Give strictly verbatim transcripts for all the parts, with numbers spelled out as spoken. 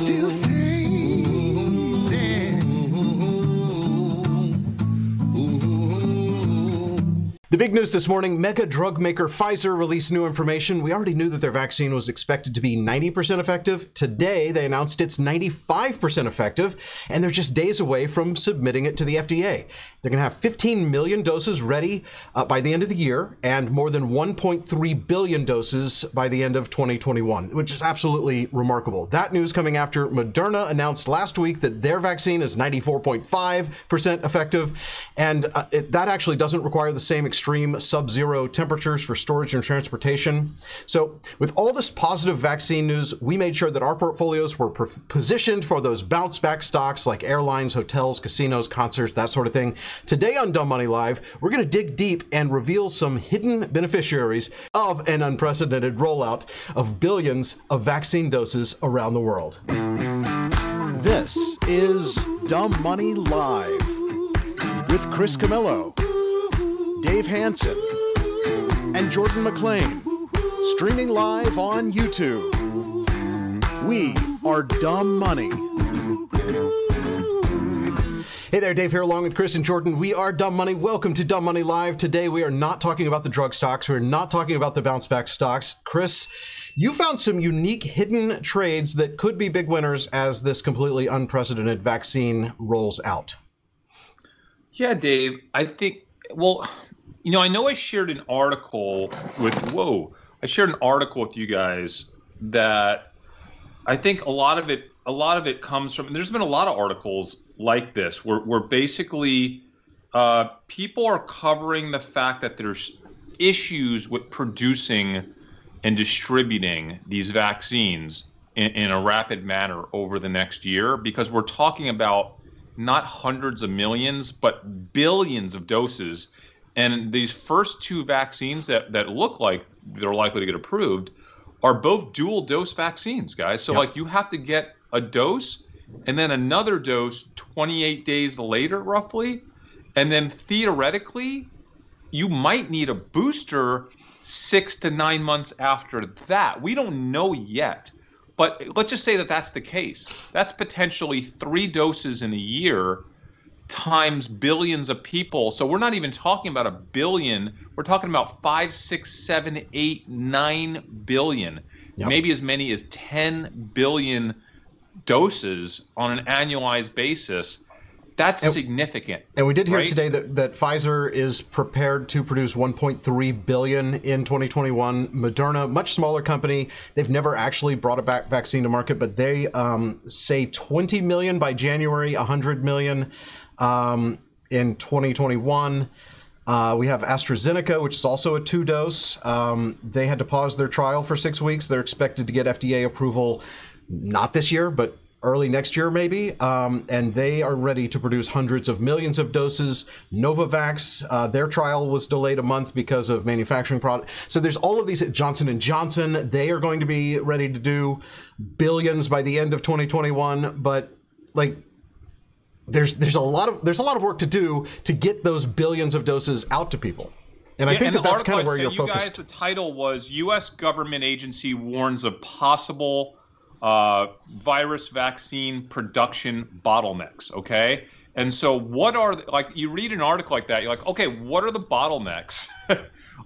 still standing. The big news this morning, mega drug maker Pfizer released new information. We already knew that their vaccine was expected to be ninety percent effective. Today, they announced it's ninety-five percent effective, and they're just days away from submitting it to the F D A. They're going to have fifteen million doses ready uh, by the end of the year and more than one point three billion doses by the end of twenty twenty-one, which is absolutely remarkable. That news coming after Moderna announced last week that their vaccine is ninety-four point five percent effective. And uh, it, that actually doesn't require the same extreme sub-zero temperatures for storage and transportation. So with all this positive vaccine news, we made sure that our portfolios were positioned for those bounce back stocks like airlines, hotels, casinos, concerts, that sort of thing. Today on Dumb Money Live, we're going to dig deep and reveal some hidden beneficiaries of an unprecedented rollout of billions of vaccine doses around the world. This is Dumb Money Live with Chris Camillo, Dave Hansen, and Jordan McClain, streaming live on YouTube. We are Dumb Money. Hey there, Dave here along with Chris and Jordan. We are Dumb Money. Welcome to Dumb Money Live. Today, we are not talking about the drug stocks. We're not talking about the bounce back stocks. Chris, you found some unique hidden trades that could be big winners as this completely unprecedented vaccine rolls out. Yeah, Dave, I think, well, you know, I know I shared an article with, whoa, I shared an article with you guys that I think a lot of it, a lot of it comes from, and there's been a lot of articles like this, where, where basically uh, people are covering the fact that there's issues with producing and distributing these vaccines in, in a rapid manner over the next year, because we're talking about not hundreds of millions, but billions of doses. And these first two vaccines that, that look like they're likely to get approved are both dual dose vaccines, guys. So yep. like you have to get a dose and then another dose twenty-eight days later, roughly. And then theoretically, you might need a booster six to nine months after that. We don't know yet, but let's just say that that's the case. That's potentially three doses in a year times billions of people. So we're not even talking about a billion. We're talking about five, six, seven, eight, nine billion, yep. maybe as many as ten billion doses on an annualized basis. That's and, significant. And we did hear right? today that, that Pfizer is prepared to produce one point three billion in twenty twenty-one. Moderna, much smaller company, they've never actually brought a back vaccine to market, but they um, say twenty million by January, one hundred million um, in twenty twenty-one. Uh, we have AstraZeneca, which is also a two-dose. Um, they had to pause their trial for six weeks. They're expected to get F D A approval not this year, but early next year maybe, um, and they are ready to produce hundreds of millions of doses. Novavax, uh, their trial was delayed a month because of manufacturing product. So there's all of these at Johnson and Johnson. They are going to be ready to do billions by the end of twenty twenty-one, but like there's there's a lot of there's a lot of work to do to get those billions of doses out to people. And yeah, I think and that that's kind of where you're you focused. Guys, the title was U S government agency warns of possible Uh, virus vaccine production bottlenecks, okay? And so what are, the, like, you read an article like that, you're like, okay, what are the bottlenecks?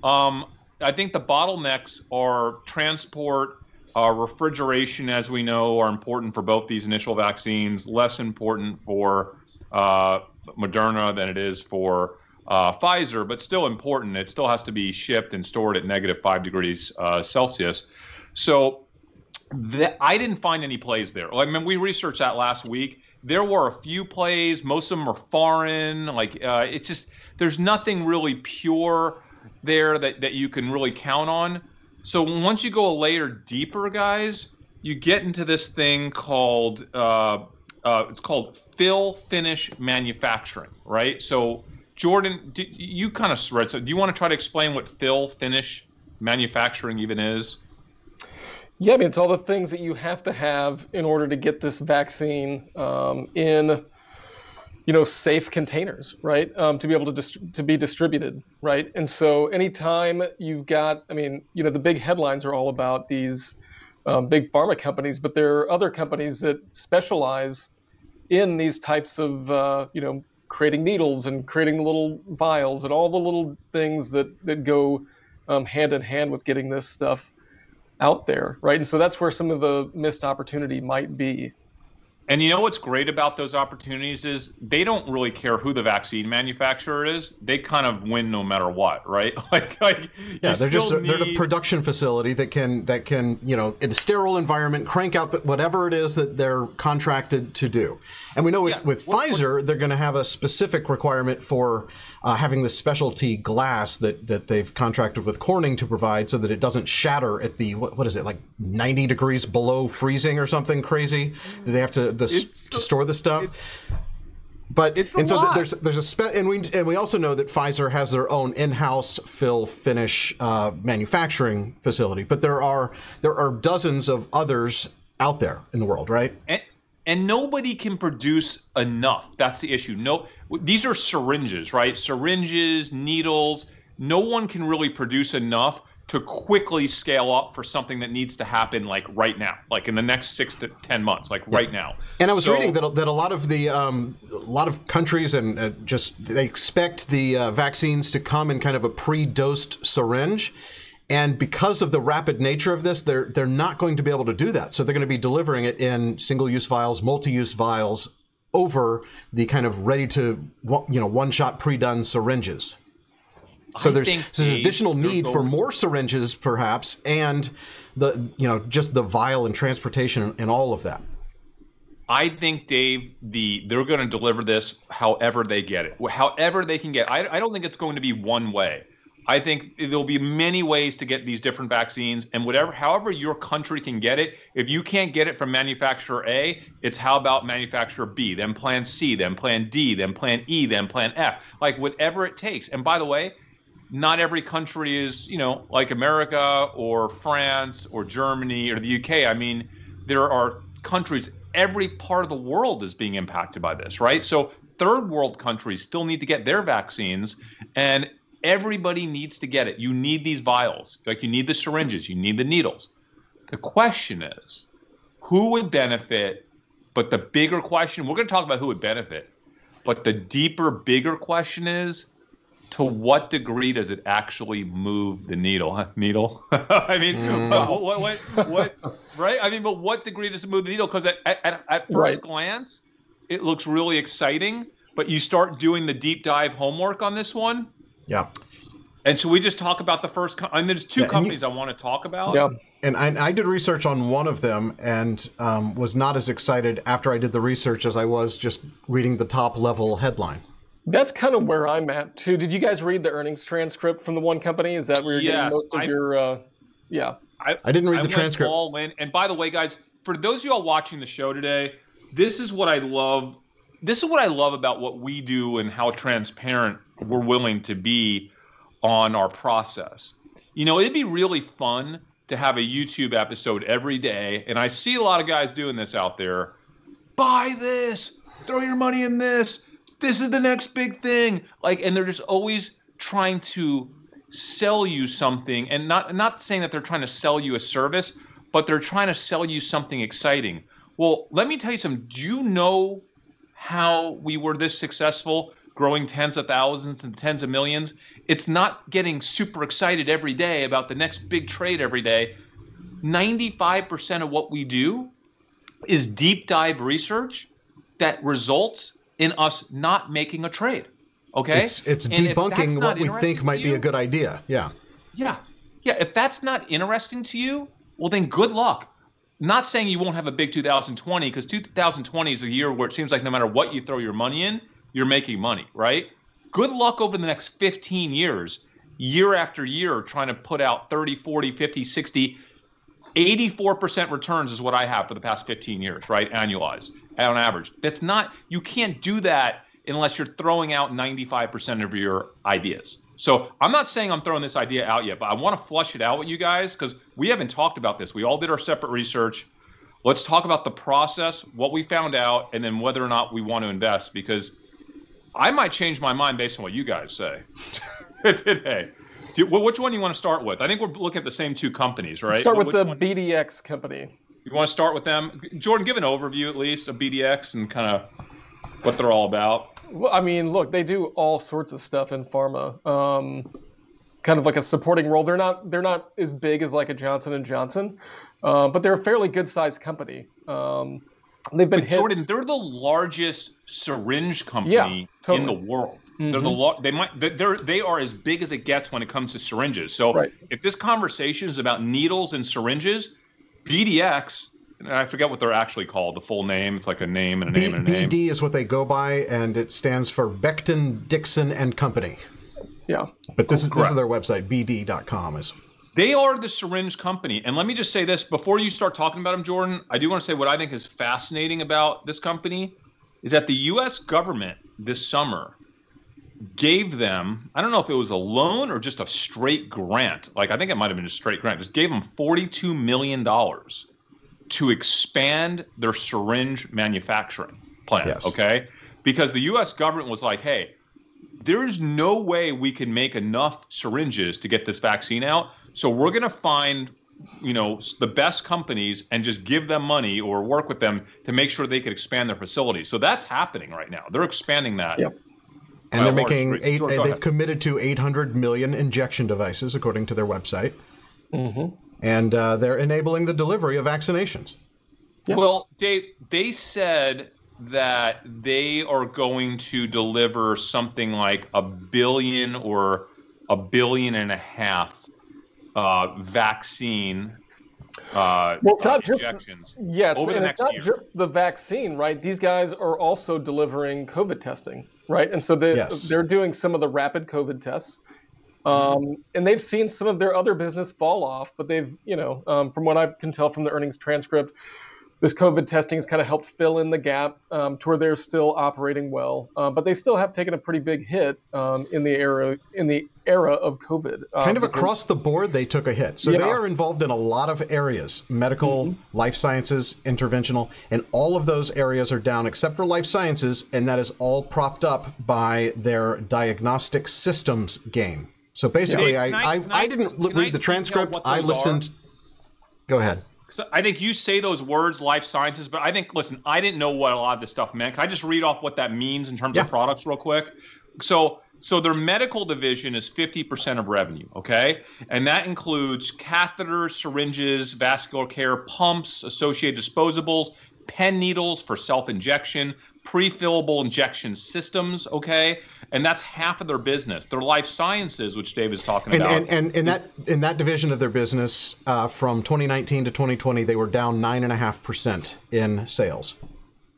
um, I think the bottlenecks are transport, uh, refrigeration, as we know, are important for both these initial vaccines, less important for uh, Moderna than it is for uh, Pfizer, but still important. It still has to be shipped and stored at negative five degrees uh, Celsius. So That I didn't find any plays there. Like, I mean, we researched that last week. There were a few plays. Most of them are foreign. Like, uh, it's just there's nothing really pure there that, that you can really count on. So once you go a layer deeper, guys, you get into this thing called uh, uh, it's called fill finish manufacturing, right? So Jordan, do, you kind of read. So do you want to try to explain what fill finish manufacturing even is? Yeah, I mean, it's all the things that you have to have in order to get this vaccine um, in, you know, safe containers, right? Um, to be able to to be distributed, right? And so anytime you've got, I mean, you know, the big headlines are all about these um, big pharma companies, but there are other companies that specialize in these types of, uh, you know, creating needles and creating little vials and all the little things that, that go um, hand in hand with getting this stuff out there, right? And so that's where some of the missed opportunity might be. And you know what's great about those opportunities is they don't really care who the vaccine manufacturer is. They kind of win no matter what, right? Like, like yeah, they're just need... they're the production facility that can that can you know, in a sterile environment, crank out the, whatever it is that they're contracted to do. And we know with, yeah. with what, Pfizer, what... they're going to have a specific requirement for uh, having the specialty glass that that they've contracted with Corning to provide, so that it doesn't shatter at the what, what is it like ninety degrees below freezing or something crazy that they have to. The, to store the stuff, it, but it's and so lot. there's there's a spe- and we and we also know that Pfizer has their own in-house fill finish uh, manufacturing facility, but there are there are dozens of others out there in the world, right? And and nobody can produce enough. That's the issue. No, these are syringes, right? Syringes, needles. No one can really produce enough to quickly scale up for something that needs to happen like right now, like in the next six to ten months, like yeah. right now. And I was so, reading that that a lot of the um, a lot of countries and uh, just they expect the uh, vaccines to come in kind of a pre-dosed syringe, and because of the rapid nature of this, they're they're not going to be able to do that. So they're going to be delivering it in single-use vials, multi-use vials, over the kind of ready to you know one-shot pre-done syringes. So there's, so there's additional need for more syringes, perhaps, and the you know just the vial and transportation and all of that. I think, Dave, the they're going to deliver this however they get it, however they can get. I, I don't think it's going to be one way. I think there'll be many ways to get these different vaccines, and whatever, however your country can get it. If you can't get it from manufacturer A, it's how about manufacturer B, then plan C, then plan D, then plan E, then plan F, like whatever it takes. And by the way, not every country is, you know, like America or France or Germany or the U K. I mean, there are countries, every part of the world is being impacted by this, right? So third world countries still need to get their vaccines, and everybody needs to get it. You need these vials, like you need the syringes, you need the needles. The question is, who would benefit? But the bigger question, we're going to talk about who would benefit, but the deeper, bigger question is, to what degree does it actually move the needle? Huh? Needle? I mean, mm. what, what, what, what, right? I mean, but what degree does it move the needle? Because at, at, at first right. glance, it looks really exciting, but you start doing the deep dive homework on this one. Yeah. And should we just talk about the first? Com- I mean, there's two yeah, companies you, I want to talk about. Yeah. And I, I did research on one of them, and um, was not as excited after I did the research as I was just reading the top level headline. That's kind of where I'm at, too. Did you guys read the earnings transcript from the one company? Is that where you're yes, getting most of I, your, uh, yeah. I, I didn't read I the transcript. All in. And by the way, guys, for those of you all watching the show today, this is what I love. This is what I love about what we do and how transparent we're willing to be on our process. You know, it'd be really fun to have a YouTube episode every day. And I see a lot of guys doing this out there. Buy this. Throw your money in this. This is the next big thing. Like, and they're just always trying to sell you something, and not not saying that they're trying to sell you a service, but they're trying to sell you something exciting. Well, let me tell you something. Do you know how we were this successful growing tens of thousands and tens of millions? It's not getting super excited every day about the next big trade every day. ninety-five percent of what we do is deep dive research that results in us not making a trade, okay? It's, it's debunking what we think might be a good idea, yeah. Yeah, yeah, if that's not interesting to you, well then good luck. Not saying you won't have a big two thousand twenty, because two thousand twenty is a year where it seems like no matter what you throw your money in, you're making money, right? Good luck over the next fifteen years, year after year, trying to put out thirty, forty, fifty, sixty, eighty-four percent returns is what I have for the past fifteen years, right? Annualized on average. That's not, you can't do that unless you're throwing out ninety-five percent of your ideas. So I'm not saying I'm throwing this idea out yet, but I want to flush it out with you guys because we haven't talked about this. We all did our separate research. Let's talk about the process, what we found out, and then whether or not we want to invest, because I might change my mind based on what you guys say today. Do you, which one do you want to start with? I think we're looking at the same two companies, right? Let's start with the B D X company. You want to start with them? Jordan, give an overview at least of B D X and kind of what they're all about. Well, I mean, look, they do all sorts of stuff in pharma. Um, kind of like a supporting role. They're not they're not as big as like a Johnson and Johnson, uh, but they're a fairly good-sized company. Um, they've been but hit. Jordan, they're the largest syringe company yeah, totally. in the world. Mm-hmm. They're the lo- they might they're they are as big as it gets when it comes to syringes. So right. if this conversation is about needles and syringes, B D X, and I forget what they're actually called, the full name. It's like a name and a name B- and a name. B D is what they go by, and it stands for Becton Dickinson and Company. Yeah. But this, oh, is, this is their website, B D dot com. Is. They are the syringe company. And let me just say this. Before you start talking about them, Jordan, I do want to say what I think is fascinating about this company is that the U S government this summer gave them, I don't know if it was a loan or just a straight grant. Like, I think it might have been a straight grant. Just gave them forty-two million dollars to expand their syringe manufacturing plant, yes. okay? Because the U S government was like, hey, there is no way we can make enough syringes to get this vaccine out. So we're going to find, you know, the best companies and just give them money or work with them to make sure they could expand their facilities. So that's happening right now. They're expanding that. Yep. And they're making eight, sure, they've committed to eight hundred million injection devices, according to their website. Mm-hmm. And uh, they're enabling the delivery of vaccinations. Yep. Well, Dave, they said that they are going to deliver something like a billion or a billion and a half uh, vaccine uh, well, uh, injections just, yeah, over the next year. It's not just the vaccine, right? These guys are also delivering COVID testing, right? And so they, yes. they're doing some of the rapid COVID tests. Um, and they've seen some of their other business fall off, but they've, you know, um, from what I can tell from the earnings transcript, this COVID testing has kind of helped fill in the gap um, to where they're still operating well, uh, but they still have taken a pretty big hit um, in the era in the era of COVID. Um, kind of across the board, they took a hit. So yeah. they are involved in a lot of areas: medical, mm-hmm. life sciences, interventional, and all of those areas are down except for life sciences, and that is all propped up by their diagnostic systems game. So basically, yeah. I, I, I, I didn't read I the transcript. I listened. Are? Go ahead. So I think you say those words, life sciences, but I think, listen, I didn't know what a lot of this stuff meant. Can I just read off what that means in terms yeah. of products real quick? So so their medical division is fifty percent of revenue, okay? And that includes catheters, syringes, vascular care, pumps, associated disposables, pen needles for self-injection, prefillable injection systems, okay? And that's half of their business. Their life sciences, which Dave is talking and, about. And and in that in that division of their business, uh, from twenty nineteen to twenty twenty, they were down nine point five percent in sales.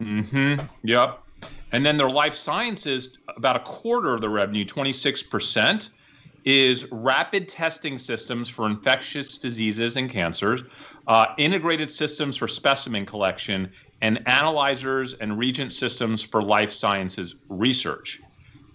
Mm-hmm. Yep. And then their life sciences, about a quarter of the revenue, twenty-six percent, is rapid testing systems for infectious diseases and cancers, uh, integrated systems for specimen collection, and analyzers and reagent systems for life sciences research.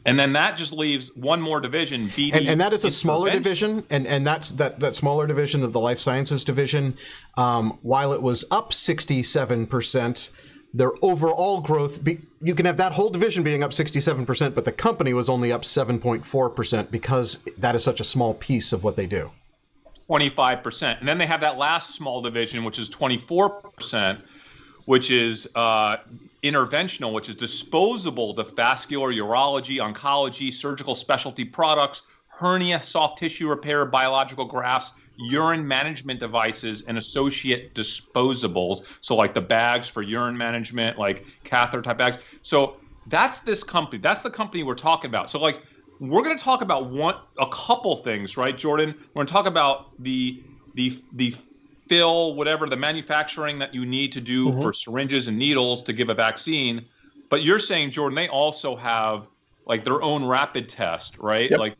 And then that just leaves one more division, B D. And, and that is a smaller division, and, and that's that, that smaller division of the life sciences division, um, while it was up sixty-seven percent, their overall growth, be, you can have that whole division being up sixty-seven percent, but the company was only up seven point four percent because that is such a small piece of what they do. twenty-five percent. And then they have that last small division, which is twenty-four percent. Which is uh, interventional, which is disposable to vascular, urology, oncology, surgical specialty products, hernia, soft tissue repair, biological grafts, urine management devices, and associate disposables. So like the bags for urine management, like catheter type bags. So that's this company. That's the company we're talking about. So like we're going to talk about one, a couple things, right, Jordan? We're going to talk about the the the. fill, whatever, the manufacturing that you need to do mm-hmm. for syringes and needles to give a vaccine. But you're saying, Jordan, they also have like their own rapid test, right? Yep. Like,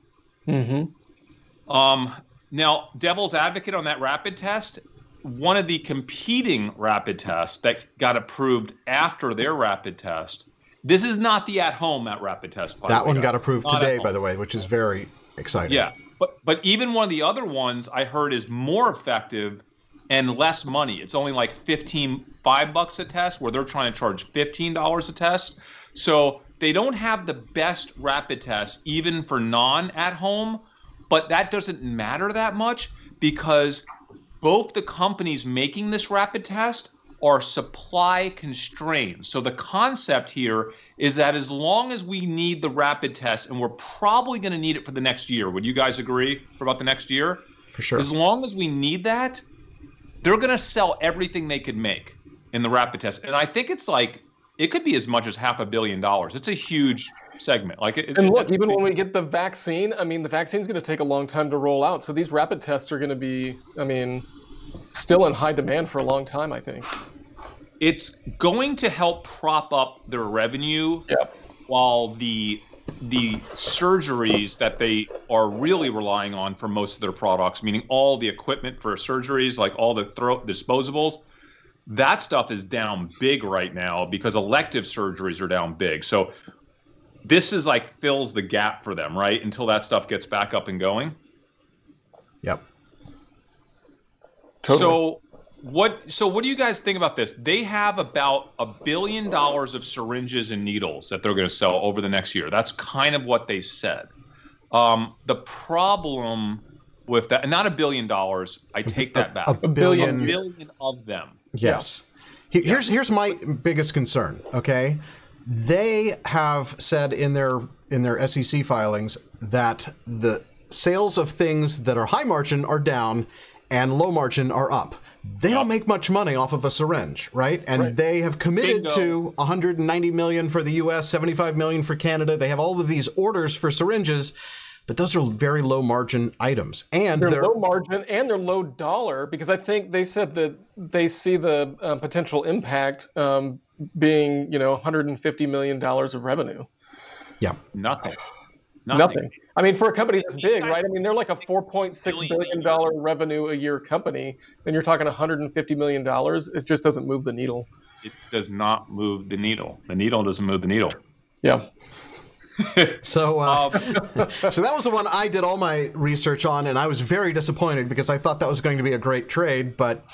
mm-hmm. um, now, devil's advocate on that rapid test, one of the competing rapid tests that got approved after their rapid test, this is not the at-home at rapid test. By that one guys. got approved not today, by the way, which is very exciting. Yeah, but but even one of the other ones I heard is more effective and less money. It's only like fifteen, five bucks a test, where they're trying to charge fifteen dollars a test. So they don't have the best rapid test, even for non at home, but that doesn't matter that much because both the companies making this rapid test are supply constrained. So the concept here is that as long as we need the rapid test, and we're probably going to need it for the next year, would you guys agree for about the next year? For sure. As long as we need that, they're going to sell everything they could make in the rapid test. And I think it's like, it could be as much as half a billion dollars. It's a huge segment. Like, it, and look, even when we get the vaccine, I mean, the vaccine's going to take a long time to roll out. So these rapid tests are going to be, I mean, still in high demand for a long time, I think. It's going to help prop up their revenue, yep, while the the surgeries that they are really relying on for most of their products, meaning all the equipment for surgeries, like all the throat disposables, that stuff is down big right now because elective surgeries are down big. So this is like fills the gap for them, right? Until that stuff gets back up and going. Yep. Totally. So what so what do you guys think about this? They have about a billion dollars of syringes and needles that they're going to sell over the next year. That's kind of what they said. Um, the problem with that, and not a billion dollars, I take that back. A, a billion. A billion of them. Yes. Yeah. Here's, here's my biggest concern, okay? They have said in their in their S E C filings that the sales of things that are high margin are down and low margin are up. They don't make much money off of a syringe, right? And right. they have committed Bingo. to one hundred ninety million dollars for the U S, seventy-five million dollars for Canada. They have all of these orders for syringes, but those are very low margin items. And they're, they're low margin and they're low dollar, because I think they said that they see the uh, potential impact um, being, you know, one hundred fifty million dollars of revenue. Yeah. Nothing. Nothing. Nothing. I mean, for a company that's big, right? I mean, they're like a four point six billion dollars revenue a year company, and you're talking one hundred fifty million dollars. It just doesn't move the needle. It does not move the needle. The needle doesn't move the needle. Yeah. So, uh, so that was the one I did all my research on, and I was very disappointed because I thought that was going to be a great trade, but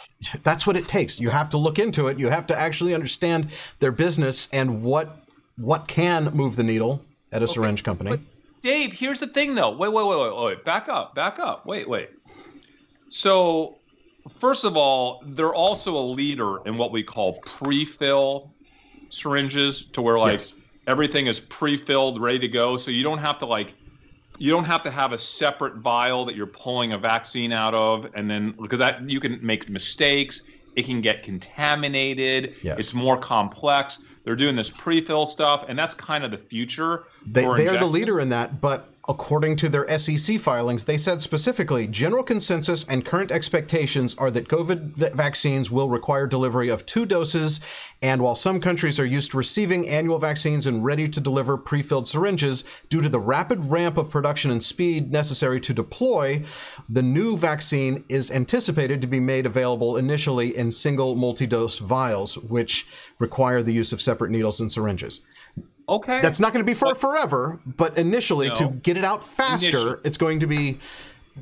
that's what it takes. You have to look into it. You have to actually understand their business and what what can move the needle at a okay. syringe company. But Dave, here's the thing, though. Wait, wait, wait, wait, wait. Back up, back up. Wait, wait. So, first of all, they're also a leader in what we call pre-fill syringes, to where like yes. everything is pre-filled, ready to go. So you don't have to like, you don't have to have a separate vial that you're pulling a vaccine out of, and then because that you can make mistakes, it can get contaminated. Yes. It's more complex. They're doing this pre-fill stuff, and that's kind of the future. They, they are the leader in that, but according to their S E C filings, they said specifically, general consensus and current expectations are that COVID vaccines will require delivery of two doses, and while some countries are used to receiving annual vaccines and ready to deliver pre-filled syringes, due to the rapid ramp of production and speed necessary to deploy, the new vaccine is anticipated to be made available initially in single multi-dose vials, which require the use of separate needles and syringes. Okay. That's not going to be for but, forever, but initially no. to get it out faster, Initial. it's going to be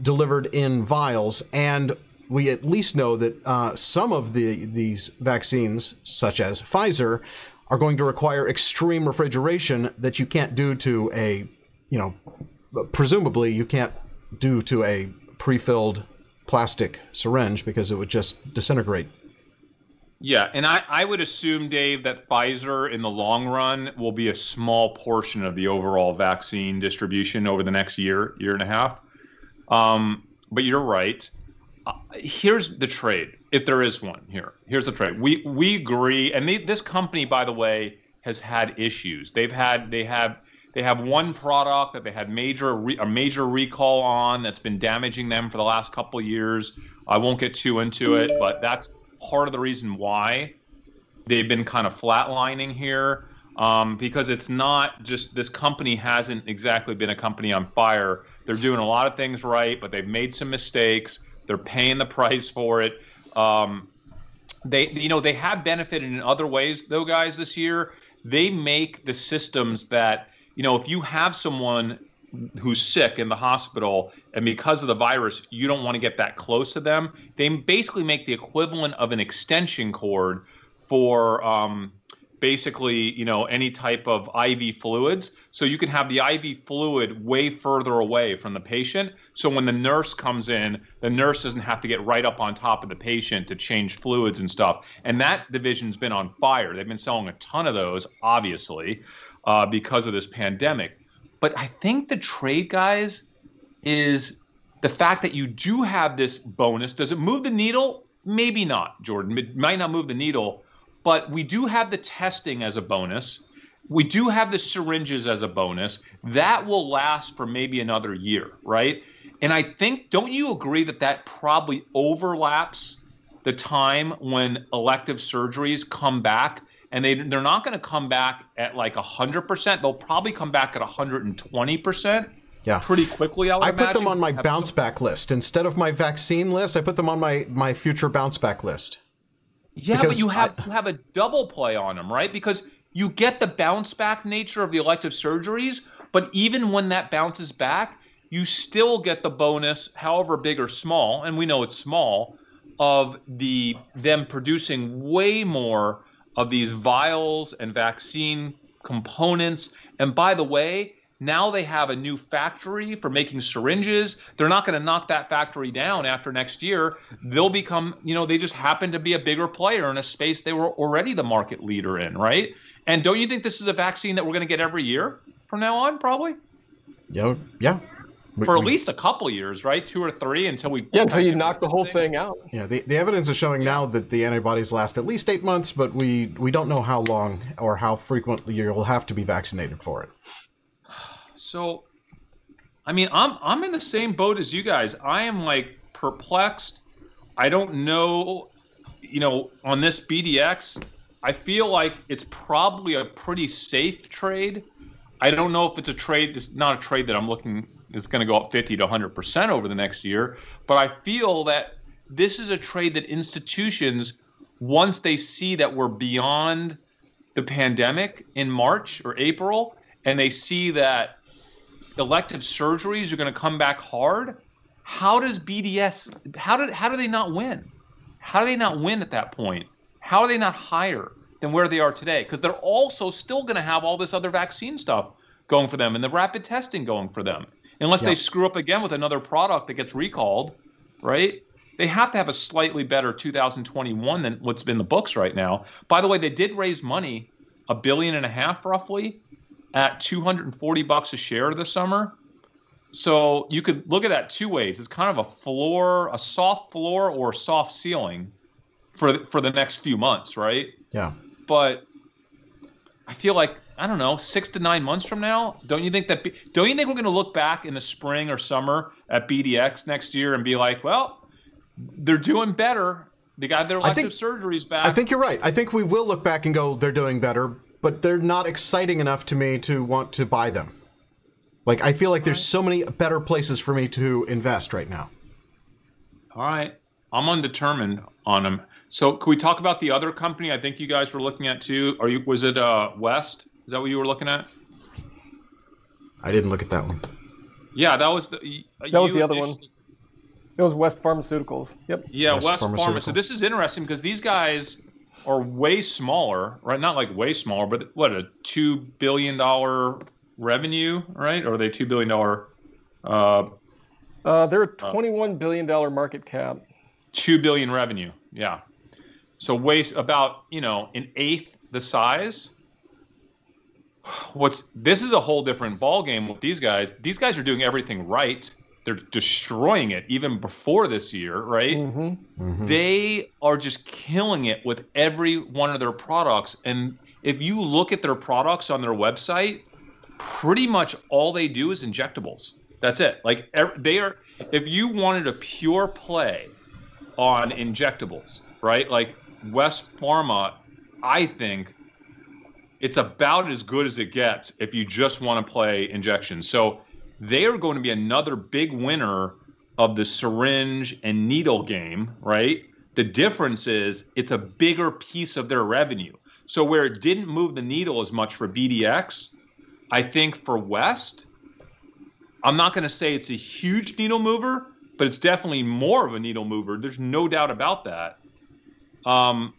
delivered in vials. And we at least know that uh, some of the these vaccines, such as Pfizer, are going to require extreme refrigeration that you can't do to a, you know, presumably you can't do to a pre-filled plastic syringe because it would just disintegrate. Yeah, and I, I would assume, Dave, that Pfizer in the long run will be a small portion of the overall vaccine distribution over the next year, year and a half. Um, but you're right. Uh, here's the trade, if there is one here. Here's the trade. We we agree, and they, this company, by the way, has had issues. They've had they have they have one product that they had major re, a major recall on that's been damaging them for the last couple of years. I won't get too into it, but that's part of the reason why they've been kind of flatlining here, um, because it's not just this company hasn't exactly been a company on fire. They're doing a lot of things right, but they've made some mistakes. They're paying the price for it. Um, they, you know, they have benefited in other ways, though, guys, this year. They make the systems that, you know, if you have someone who's sick in the hospital, and because of the virus, you don't want to get that close to them. They basically make the equivalent of an extension cord for um, basically, you know, any type of I V fluids. So you can have the I V fluid way further away from the patient. So when the nurse comes in, the nurse doesn't have to get right up on top of the patient to change fluids and stuff. And that division's been on fire. They've been selling a ton of those, obviously, uh, because of this pandemic. But I think the trade, guys, is the fact that you do have this bonus. Does it move the needle? Maybe not, Jordan. It might not move the needle. But we do have the testing as a bonus. We do have the syringes as a bonus. That will last for maybe another year, right? And I think, don't you agree that that probably overlaps the time when elective surgeries come back? And they, they're not going to come back at like one hundred percent. They'll probably come back at one hundred twenty percent. Yeah. Pretty quickly, I would I put imagine. them on my have bounce some... back list. Instead of my vaccine list, I put them on my, my future bounce back list. Yeah, because but you have I... you have a double play on them, right? Because you get the bounce back nature of the elective surgeries, but even when that bounces back, you still get the bonus, however big or small, and we know it's small, of the them producing way more of these vials and vaccine components. And by the way, now they have a new factory for making syringes. They're not going to knock that factory down after next year. They'll become, you know, they just happen to be a bigger player in a space they were already the market leader in, right? And don't you think this is a vaccine that we're going to get every year from now on, probably? Yeah. yeah. For at least a couple years, right? Two or three until we... Yeah, until you knock the whole thing. thing out. Yeah, the, the evidence is showing now that the antibodies last at least eight months, but we, we don't know how long or how frequently you'll have to be vaccinated for it. So, I mean, I'm I'm in the same boat as you guys. I am like perplexed. I don't know, you know, on this B D X, I feel like it's probably a pretty safe trade. I don't know if it's a trade. It's not a trade that I'm looking. It's going to go up fifty to one hundred percent over the next year. But I feel that this is a trade that institutions, once they see that we're beyond the pandemic in March or April, and they see that elective surgeries are going to come back hard, how does B D S, how do, how do they not win? How do they not win at that point? How are they not higher than where they are today? Because they're also still going to have all this other vaccine stuff going for them and the rapid testing going for them. Unless yeah. they screw up again with another product that gets recalled, right? They have to have a slightly better two thousand twenty-one than what's been the books right now. By the way, they did raise money, a billion and a half roughly, at two hundred forty bucks a share this summer. So you could look at that two ways. It's kind of a floor, a soft floor or a soft ceiling for the, for the next few months, right? Yeah. But I feel like, I don't know, six to nine months from now, don't you think that don't you think we're going to look back in the spring or summer at B D X next year and be like, well, they're doing better. They got their elective think, surgeries back. I think you're right. I think we will look back and go, they're doing better. But they're not exciting enough to me to want to buy them. Like, I feel like there's so many better places for me to invest right now. All right. I'm undetermined on them. So can we talk about the other company I think you guys were looking at too? Are you, was it uh, West? Is that what you were looking at? I didn't look at that one. Yeah, that was the... Uh, that was the other one. It was West Pharmaceuticals. Yep. Yeah, West, West Pharmaceuticals. So this is interesting because these guys... Or way smaller, right? Not like way smaller, but what, a two billion dollar revenue, right? Or are they two billion dollar? Uh, uh, they're a twenty-one billion dollar market cap. two billion dollars revenue, yeah. So way, about, you know, an eighth the size. What's This is a whole different ballgame with these guys. These guys are doing everything right. They're destroying it even before this year, right? Mm-hmm. Mm-hmm. They are just killing it with every one of their products. And if you look at their products on their website, pretty much all they do is injectables. That's it. Like they are, if you wanted a pure play on injectables, right? Like West Pharma, I think it's about as good as it gets if you just want to play injections. So they are going to be another big winner of the syringe and needle game, right? The difference is it's a bigger piece of their revenue. So where it didn't move the needle as much for B D X, I think for West, I'm not going to say it's a huge needle mover, but it's definitely more of a needle mover. There's no doubt about that. Um,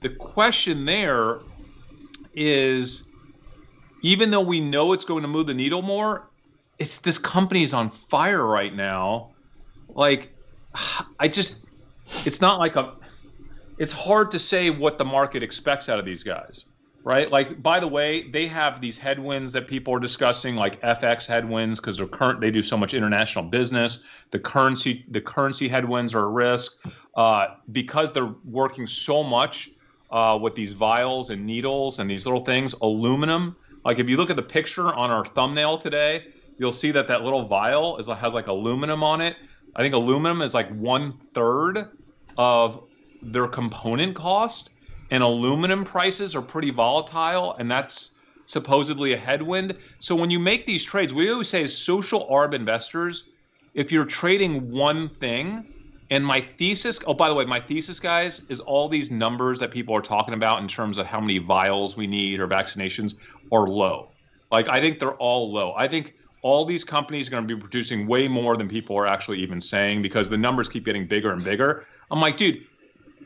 the question there is, even though we know it's going to move the needle more, it's this company is on fire right now. Like, I just, it's not like a, it's hard to say what the market expects out of these guys, right? Like, by the way, they have these headwinds that people are discussing, like F X headwinds, because they're current, they do so much international business. The currency, the currency headwinds are a risk uh, because they're working so much uh, with these vials and needles and these little things, aluminum. Like, if you look at the picture on our thumbnail today, you'll see that that little vial is, has like aluminum on it. I think aluminum is like one third of their component cost, and aluminum prices are pretty volatile, and that's supposedly a headwind. So when you make these trades, we always say as social arb investors, if you're trading one thing, and my thesis, oh, by the way, my thesis, guys, is all these numbers that people are talking about in terms of how many vials we need or vaccinations are low. Like, I think they're all low. I think all these companies are going to be producing way more than people are actually even saying, because the numbers keep getting bigger and bigger. I'm like, dude,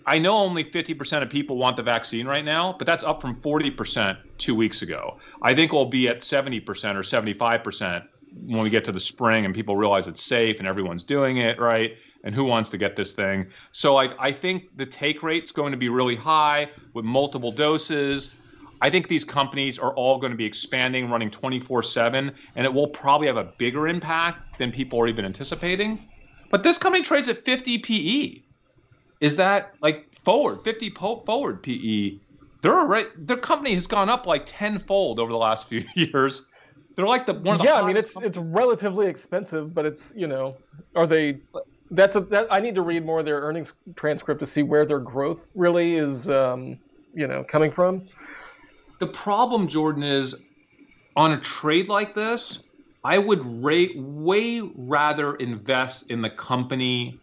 I know only fifty percent of people want the vaccine right now, but that's up from forty percent two weeks ago. I think we'll be at seventy percent or seventy-five percent when we get to the spring and people realize it's safe and everyone's doing it, right? And who wants to get this thing? So like, I think the take rate's going to be really high with multiple doses. I think these companies are all going to be expanding, running twenty-four seven, and it will probably have a bigger impact than people are even anticipating. But this company trades at fifty P E. Is that like forward, fifty po- forward P E? They're right. Their company has gone up like tenfold over the last few years. They're like the one of the yeah. I mean, it's companies. It's relatively expensive, but it's, you know, are they? That's a. That, I need to read more of their earnings transcript to see where their growth really is, um, you know, coming from. The problem, Jordan, is on a trade like this, I would rate, way rather invest in the company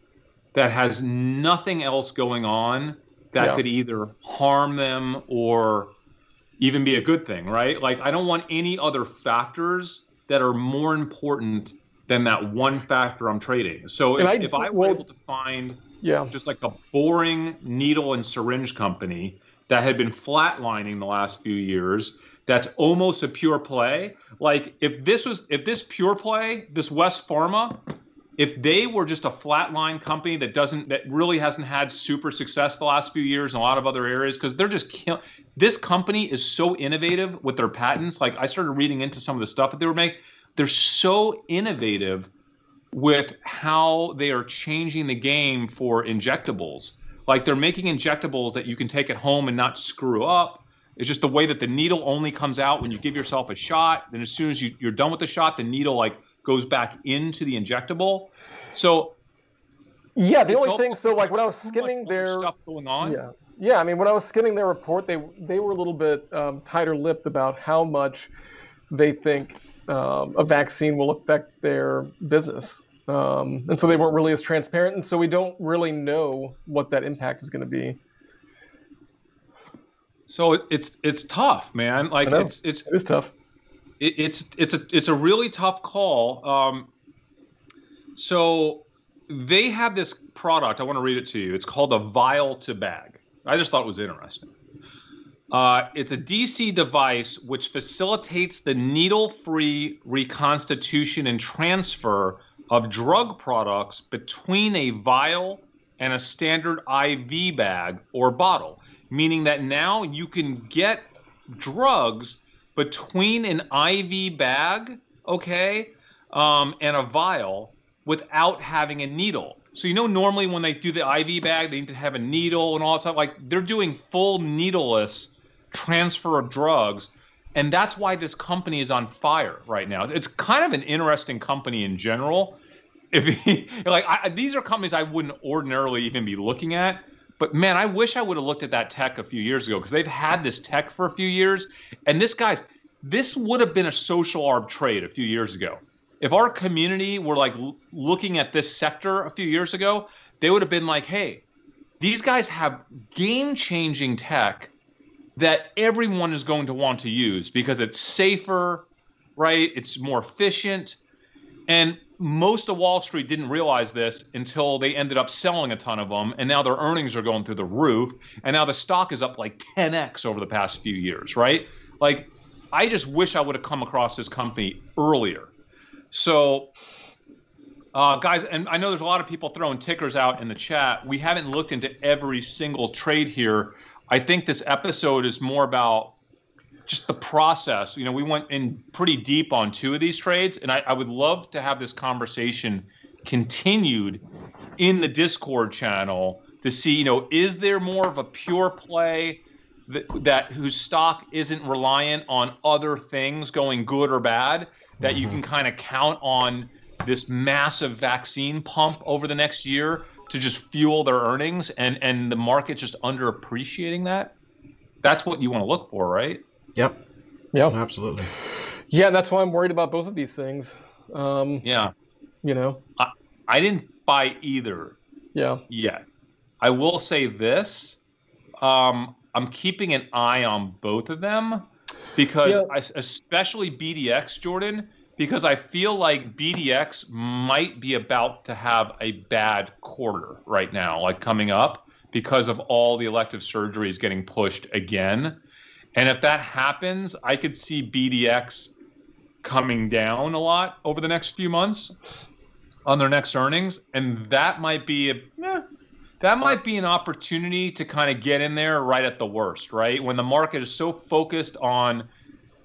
that has nothing else going on that yeah. could either harm them or even be a good thing, right? Like, I don't want any other factors that are more important than that one factor I'm trading. So if I, if I were well, able to find yeah. just like a boring needle and syringe company that had been flatlining the last few years, that's almost a pure play. Like, if this was, if this pure play, this West Pharma, if they were just a flatline company that doesn't, that really hasn't had super success the last few years in a lot of other areas, because they're just killing. This company is so innovative with their patents. Like, I started reading into some of the stuff that they were making. They're so innovative with how they are changing the game for injectables. Like, they're making injectables that you can take at home and not screw up. It's just the way that the needle only comes out when you give yourself a shot. Then as soon as you, you're done with the shot, the needle like goes back into the injectable. So yeah, the only thing, so like when I was skimming their stuff going on, yeah, yeah, I mean, when I was skimming their report, they they were a little bit um, tighter-lipped about how much they think um, a vaccine will affect their business, um, and so they weren't really as transparent, and so we don't really know what that impact is going to be. So it, it's it's tough, man. Like it's it's it is tough. It's it's a it's a really tough call. Um, so they have this product. I want to read it to you. It's called a vial to bag. I just thought it was interesting. Uh, it's a D C device which facilitates the needle-free reconstitution and transfer of drug products between a vial and a standard I V bag or bottle, meaning that now you can get drugs between an I V bag, okay, um, and a vial without having a needle. So you know normally when they do the I V bag, they need to have a needle and all that stuff. Like, they're doing full needleless transfer of drugs, and that's why this company is on fire right now. It's kind of an interesting company in general. If you, like, I, these are companies I wouldn't ordinarily even be looking at. But man, I wish I would have looked at that tech a few years ago, because they've had this tech for a few years. And this, guys, this would have been a social arb trade a few years ago. If our community were like looking at this sector a few years ago, they would have been like, hey, these guys have game-changing tech that everyone is going to want to use because it's safer, right? It's more efficient. And most of Wall Street didn't realize this until they ended up selling a ton of them, and now their earnings are going through the roof, and now the stock is up like ten x over the past few years, right? Like, I just wish I would have come across this company earlier. So, uh, guys, and I know there's a lot of people throwing tickers out in the chat. We haven't looked into every single trade here. I think this episode is more about just the process. You know, we went in pretty deep on two of these trades, and I, I would love to have this conversation continued in the Discord channel to see, you know, is there more of a pure play that, that whose stock isn't reliant on other things going good or bad, that mm-hmm. you can kind of count on this massive vaccine pump over the next year to just fuel their earnings, and, and the market just underappreciating that? That's what you want to look for, right? Yep. Yeah. Absolutely. Yeah, that's why I'm worried about both of these things. Um, yeah. You know, I, I didn't buy either. Yeah. Yet. I will say this: um, I'm keeping an eye on both of them because, yeah. I, especially B D X, Jordan, because I feel like B D X might be about to have a bad quarter right now, like coming up, because of all the elective surgeries getting pushed again. And if that happens, I could see B D X coming down a lot over the next few months on their next earnings, and that might be a eh, that might be an opportunity to kind of get in there right at the worst, right? When the market is so focused on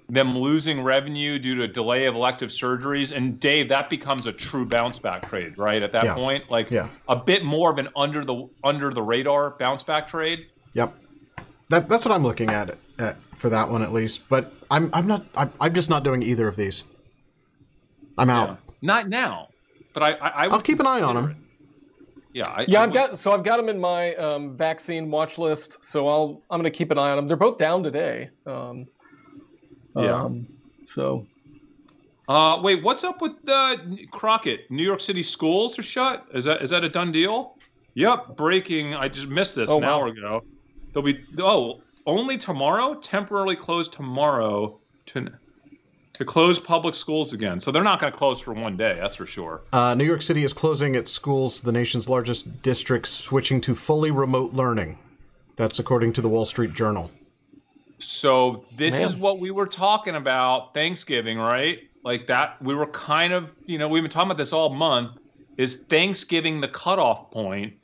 them losing revenue due to a delay of elective surgeries, and Dave, that becomes a true bounce back trade, right? At that yeah. point, like yeah. a bit more of an under the under the radar bounce back trade. Yep. That, that's what I'm looking at, at for that one at least. But I'm I'm not I'm, I'm just not doing either of these. I'm out. Yeah. Not now, but I, I, I I'll keep an eye on them. It. Yeah, I, yeah. I I've would... got so I've got them in my um, vaccine watch list. So I'll I'm going to keep an eye on them. They're both down today. Um, yeah. Um, so. Uh, wait, what's up with uh, Crockett? New York City schools are shut. Is that is that a done deal? Yep. Breaking. I just missed this oh, an wow. hour ago. They'll be oh only tomorrow temporarily closed tomorrow to to close public schools again. So they're not going to close for one day, that's for sure. Uh, New York City is closing its schools, the nation's largest districts, switching to fully remote learning. That's according to the Wall Street Journal. So this Man. is what we were talking about Thanksgiving, right? Like that we were kind of you know we've been talking about this all month. Is Thanksgiving the cutoff point?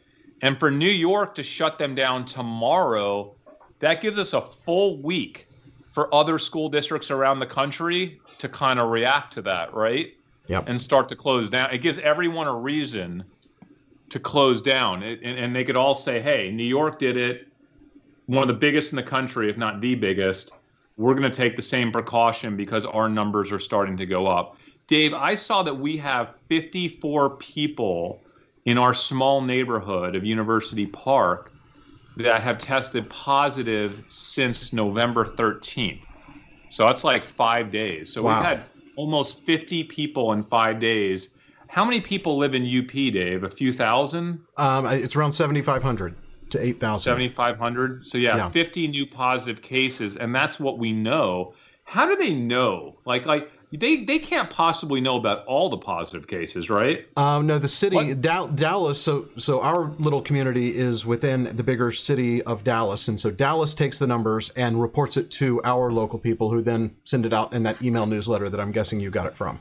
And for New York to shut them down tomorrow, that gives us a full week for other school districts around the country to kind of react to that, right? Yep. And start to close down. It gives everyone a reason to close down. It, and, and they could all say, hey, New York did it, one of the biggest in the country, if not the biggest. We're going to take the same precaution because our numbers are starting to go up. Dave, I saw that we have fifty-four people in our small neighborhood of University Park that have tested positive since November thirteenth. So that's like five days. So wow. we've had almost fifty people in five days. How many people live in U P, Dave? A few thousand? Um, it's around seventy-five hundred to eight thousand. seventy-five hundred? So yeah, yeah, fifty new positive cases, and that's what we know. How do they know? Like, like, They they can't possibly know about all the positive cases, right? Um, no, the city, da- Dallas, so so our little community is within the bigger city of Dallas. And so Dallas takes the numbers and reports it to our local people who then send it out in that email newsletter that I'm guessing you got it from.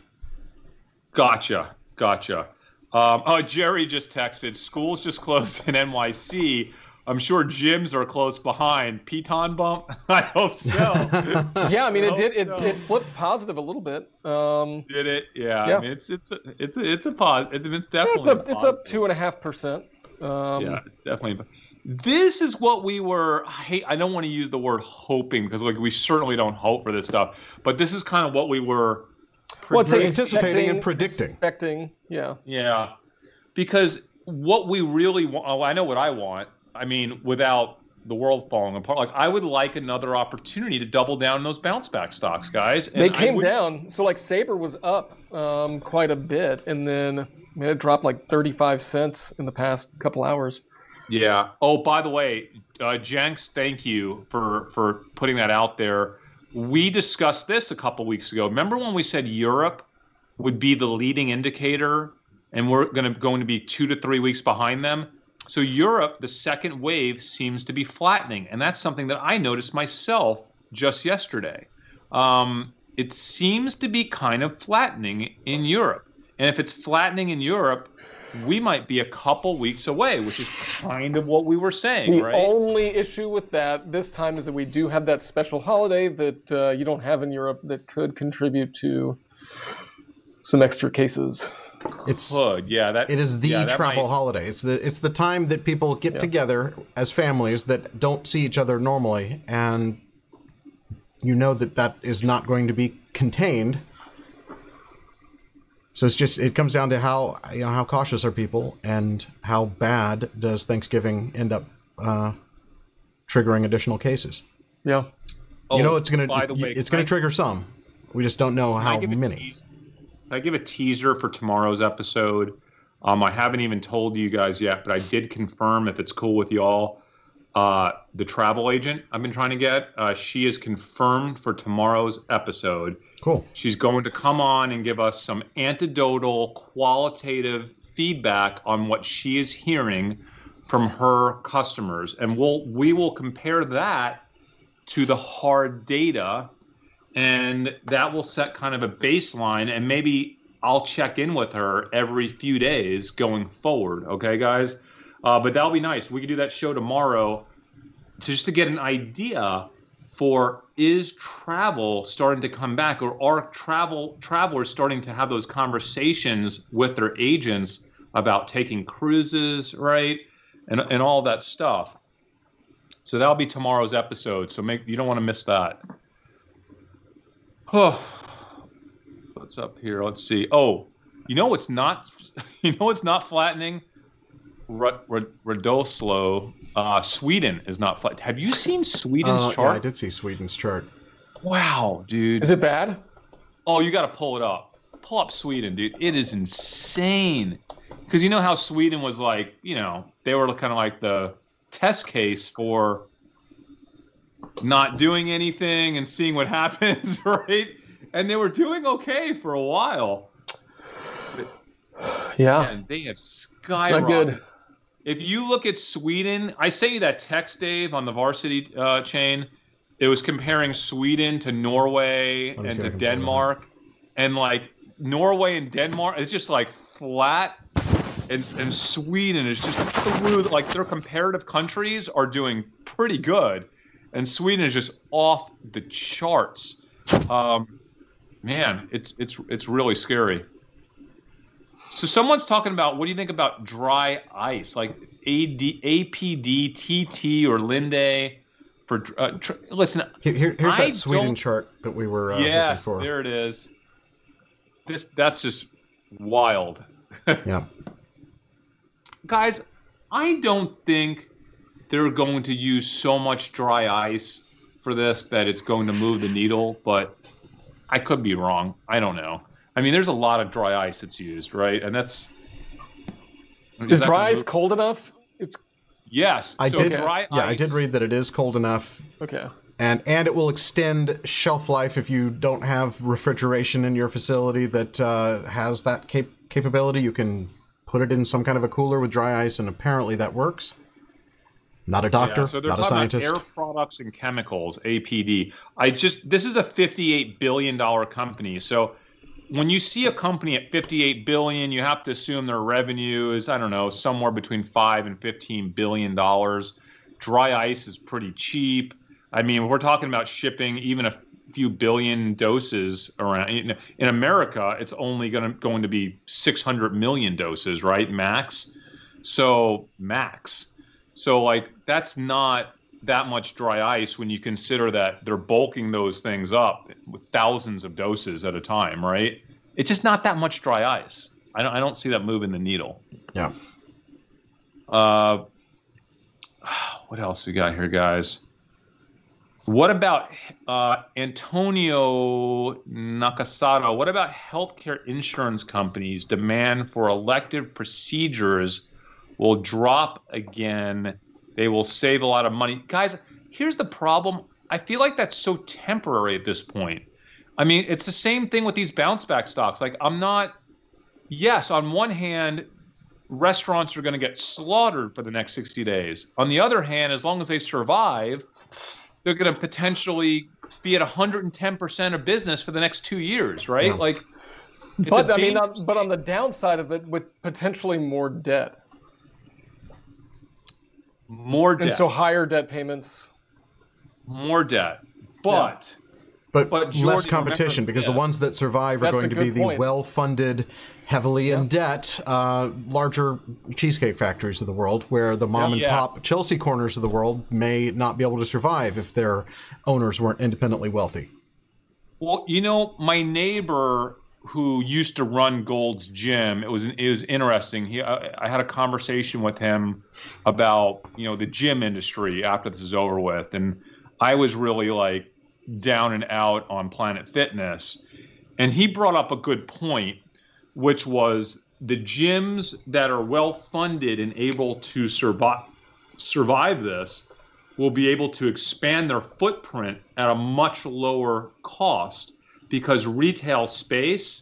Gotcha. Gotcha. Um, oh, Jerry just texted, schools just closed in N Y C. I'm sure gyms are close behind. Peloton bump? I hope so. yeah, I mean, I it did. It, so. it flipped positive a little bit. Um, did it? Yeah. yeah. I mean, it's it's a, it's a, it's a pos. It's definitely. Yeah, it's, up, it's up two and a half percent. Um, yeah, it's definitely. This is what we were. I hate. I don't want to use the word hoping because like we certainly don't hope for this stuff. But this is kind of what we were. Pre- well, it's like anticipating and predicting. Expecting. Yeah. Yeah, because what we really want. Oh, I know what I want. I mean, without the world falling apart, like I would like another opportunity to double down on those bounce back stocks, guys. And they came would... down. So like Sabre was up um, quite a bit, and then I mean, it dropped like thirty-five cents in the past couple hours. Yeah. Oh, by the way, uh, Jenks, thank you for, for putting that out there. We discussed this a couple weeks ago. Remember when we said Europe would be the leading indicator, and we're going to going to be two to three weeks behind them. So Europe, the second wave seems to be flattening, and that's something that I noticed myself just yesterday. Um, it seems to be kind of flattening in Europe, and if it's flattening in Europe, we might be a couple weeks away, which is kind of what we were saying, the right? The only issue with that this time is that we do have that special holiday that uh, you don't have in Europe that could contribute to some extra cases. It's could. Yeah, that, it is the yeah, travel might... holiday. It's the it's the time that people get yeah. together as families that don't see each other normally, and you know that that is not going to be contained. So it's just, it comes down to how, you know, how cautious are people, and how bad does Thanksgiving end up uh, triggering additional cases? Yeah, oh, you know it's gonna way, it's gonna I, trigger some. We just don't know how many. I give a teaser for tomorrow's episode. Um, I haven't even told you guys yet, but I did confirm, if it's cool with y'all, uh, the travel agent I've been trying to get. Uh, she is confirmed for tomorrow's episode. Cool. She's going to come on and give us some anecdotal, qualitative feedback on what she is hearing from her customers, and we'll we will compare that to the hard data. And that will set kind of a baseline, and maybe I'll check in with her every few days going forward. Okay, guys? Uh, but that'll be nice. We can do that show tomorrow to, just to get an idea for, is travel starting to come back, or are travel travelers starting to have those conversations with their agents about taking cruises, right, and and all that stuff. So that'll be tomorrow's episode. So make you don't want to miss that. Oh, what's up here? Let's see. Oh, you know what's not, you know what's not flattening? Radoslo, uh, Sweden is not flat. Have you seen Sweden's uh, chart? Yeah, I did see Sweden's chart. Wow, dude. Is it bad? Oh, you got to pull it up. Pull up Sweden, dude. It is insane. Because you know how Sweden was like, you know, they were kind of like the test case for not doing anything and seeing what happens, right? And they were doing okay for a while. But, yeah. Man, they have skyrocketed. If you look at Sweden, I sent you that text, Dave, on the Varsity uh, chain. It was comparing Sweden to Norway and to Denmark. And, like, Norway and Denmark, it's just, like, flat. And, and Sweden is just through. Like, their comparative countries are doing pretty good. And Sweden is just off the charts. Um, man, it's it's it's really scary. So someone's talking about, what do you think about dry ice, like A P D T T or Linde? For uh, tr listen, Here, here, here's I that Sweden chart that we were uh, yes, looking for. Yes, there it is. This that's just wild. Yeah, guys, I don't think they're going to use so much dry ice for this that it's going to move the needle, but I could be wrong. I don't know. I mean, there's a lot of dry ice that's used, right? And that's... Is dry ice cold enough? It's Yes. I so did, dry yeah, ice. I did read that it is cold enough. Okay. And, and it will extend shelf life if you don't have refrigeration in your facility that uh, has that cap capability. You can put it in some kind of a cooler with dry ice, and apparently that works. Not a doctor, yeah, so not a scientist. Air products and chemicals, A P D. I just this is a fifty-eight billion dollar company. So when you see a company at fifty-eight billion dollars, you have to assume their revenue is, I don't know, somewhere between five and fifteen billion dollars. Dry ice is pretty cheap. I mean, we're talking about shipping even a few billion doses around. In, in America, it's only going to, going to be six hundred million doses, right, max? So max. So, like, that's not that much dry ice when you consider that they're bulking those things up with thousands of doses at a time, right? It's just not that much dry ice. I don't, I don't see that moving the needle. Yeah. Uh, what else we got here, guys? What about uh, Antonio Nakasato? What about healthcare insurance companies' demand for elective procedures will drop again? They will save a lot of money. Guys, here's the problem. I feel like that's so temporary at this point. I mean, it's the same thing with these bounce back stocks. Like, I'm not, yes, on one hand, restaurants are going to get slaughtered for the next sixty days. On the other hand, as long as they survive, they're going to potentially be at one hundred ten percent of business for the next two years, right? Yeah. Like, but I mean, on, but on the downside of it, with potentially more debt. More debt. And so higher debt payments. More debt. But... Yeah. But, but Jordan, less competition, remember, because yeah. the ones that survive are That's going to be the point. well-funded, heavily yeah. in debt, uh, larger cheesecake factories of the world, where the mom yeah. and pop Chelsea corners of the world may not be able to survive if their owners weren't independently wealthy. Well, you know, my neighbor who used to run Gold's Gym, it was it was interesting. He, I, I had a conversation with him about, you know, the gym industry after this is over with, and I was really like, down and out on Planet Fitness, and he brought up a good point, which was the gyms that are well funded and able to survive survive this will be able to expand their footprint at a much lower cost, because retail space,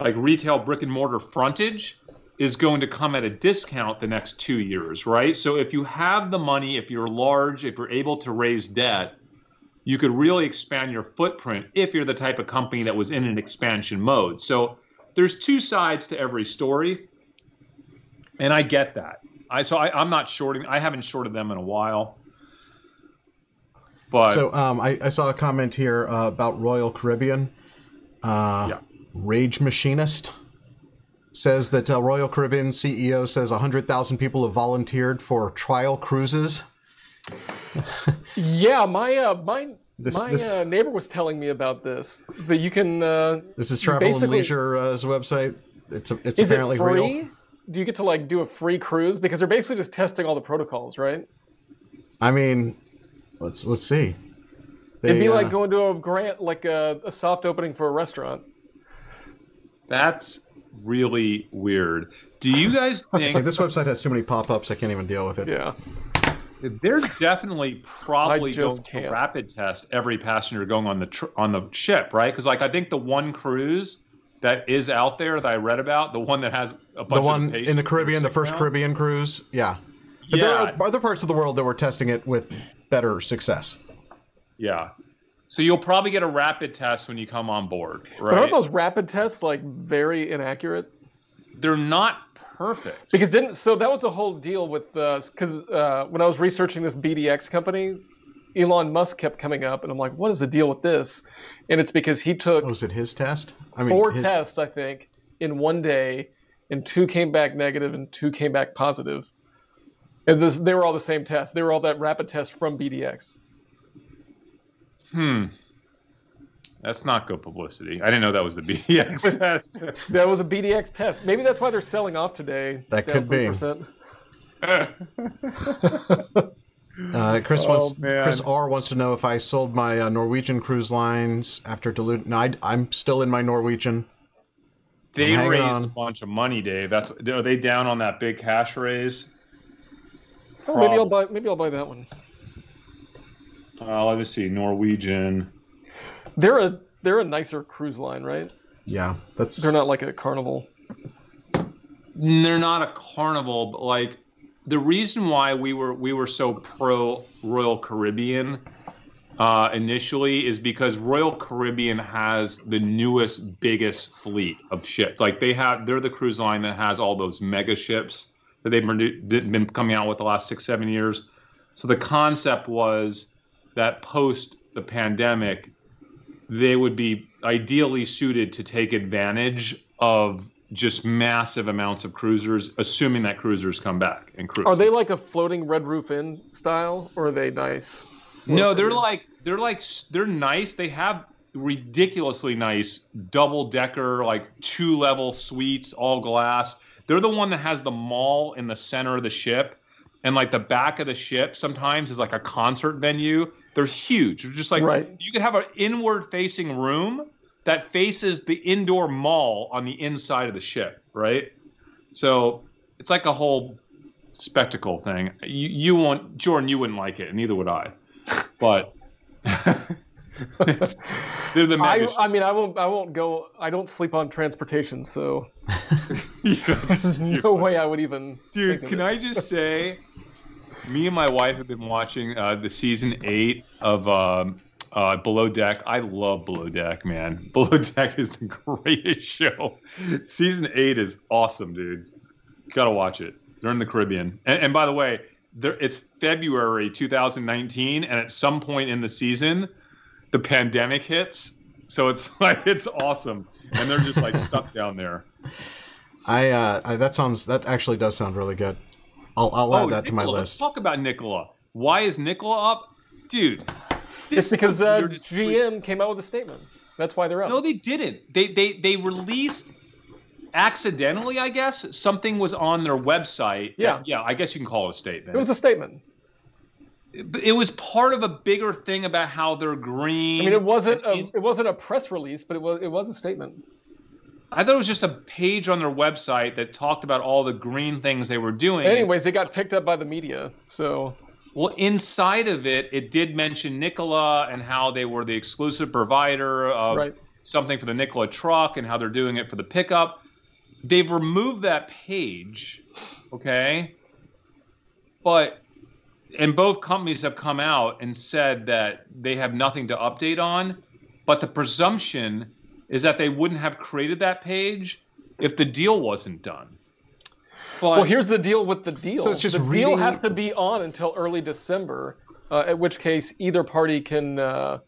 like retail brick and mortar frontage, is going to come at a discount the next two years, right? So if you have the money, if you're large, if you're able to raise debt, you could really expand your footprint if you're the type of company that was in an expansion mode. So there's two sides to every story, and I get that. I so I, I'm not shorting. I haven't shorted them in a while. But so um, I, I saw a comment here uh, about Royal Caribbean. Uh, yeah. Rage Machinist says that uh, Royal Caribbean C E O says one hundred thousand people have volunteered for trial cruises. yeah, my uh, my, this, my this, uh, neighbor was telling me about this. That you can. Uh, this is Travel and Leisure's uh, website. It's a, it's is apparently it free? Real. Do you get to like do a free cruise? Because they're basically just testing all the protocols, right? I mean, let's let's see. They, It'd be uh, like going to a grant, like a, a soft opening for a restaurant. That's really weird. Do you guys think like this website has too many pop-ups? I can't even deal with it. Yeah. They're definitely probably going to rapid test every passenger going on the tr on the ship, right? Because like I think the one cruise that is out there that I read about, the one that has a bunch the one of in the Caribbean, the first now. Caribbean cruise, yeah. But yeah. There are other parts of the world that were testing it with better success. Yeah, so you'll probably get a rapid test when you come on board, right? But aren't those rapid tests like very inaccurate? They're not. Perfect. Because didn't so that was a whole deal with the because uh, when I was researching this B D X company, Elon Musk kept coming up, and I'm like, what is the deal with this? And it's because he took was it his test? I mean, four his... tests, I think, in one day, and two came back negative, and two came back positive. And this, they were all the same test. They were all that rapid test from B D X. Hmm. That's not good publicity. I didn't know that was the B D X test. That was a B D X test. Maybe that's why they're selling off today. That could be. uh, Chris oh, wants. Man. Chris R wants to know if I sold my uh, Norwegian cruise lines after diluting. No, I, I'm still in my Norwegian. They raised on. a bunch of money, Dave. That's are they down on that big cash raise? Oh, maybe I'll buy. Maybe I'll buy that one. Uh, let me see. Norwegian. They're a they're a nicer cruise line, right? Yeah, that's. They're not like a Carnival. They're not a Carnival, but like the reason why we were we were so pro Royal Caribbean uh, initially is because Royal Caribbean has the newest, biggest fleet of ships. Like they have, they're the cruise line that has all those mega ships that they've been coming out with the last six, seven years. So the concept was that post the pandemic, they would be ideally suited to take advantage of just massive amounts of cruisers, assuming that cruisers come back and cruise. Are they like a floating Red Roof Inn style, or are they nice? No, they're like they're like they're nice. They have ridiculously nice double decker, like two level suites, all glass. They're the one that has the mall in the center of the ship, and like the back of the ship sometimes is like a concert venue. They're huge. They're just like right. You could have an inward-facing room that faces the indoor mall on the inside of the ship, right? So it's like a whole spectacle thing. You, you won't, Jordan, you wouldn't like it, and neither would I. But I, I mean, I won't. I won't go. I don't sleep on transportation, so yes, there's no way I would even. Dude, can I just say, me and my wife have been watching uh, the season eight of um, uh, Below Deck. I love Below Deck, man. Below Deck is the greatest show. Season eight is awesome, dude. Gotta watch it. They're in the Caribbean, and, and by the way, it's February two thousand nineteen, and at some point in the season, the pandemic hits. So it's like, it's awesome, and they're just like stuck down there. I, uh, I that sounds that actually does sound really good. I'll I'll oh, add that Nikola, to my list. Let's talk about Nikola. Why is Nikola up, dude? It's because uh, G M came out with a statement. That's why they're up. No, they didn't. They they they released. Accidentally, I guess, something was on their website. Yeah. Yeah, I guess you can call it a statement. It was a statement. It was part of a bigger thing about how they're green. I mean, it wasn't a, it wasn't a press release, but it was it was a statement. I thought it was just a page on their website that talked about all the green things they were doing. Anyways, it got picked up by the media. So, well, inside of it, it did mention Nikola and how they were the exclusive provider of right. something for the Nikola truck and how they're doing it for the pickup. They've removed that page, okay? But, and both companies have come out and said that they have nothing to update on, but the presumption is that they wouldn't have created that page if the deal wasn't done. But, well, here's the deal with the deal. So it's just the reading... deal has to be on until early December, uh, at which case either party can uh,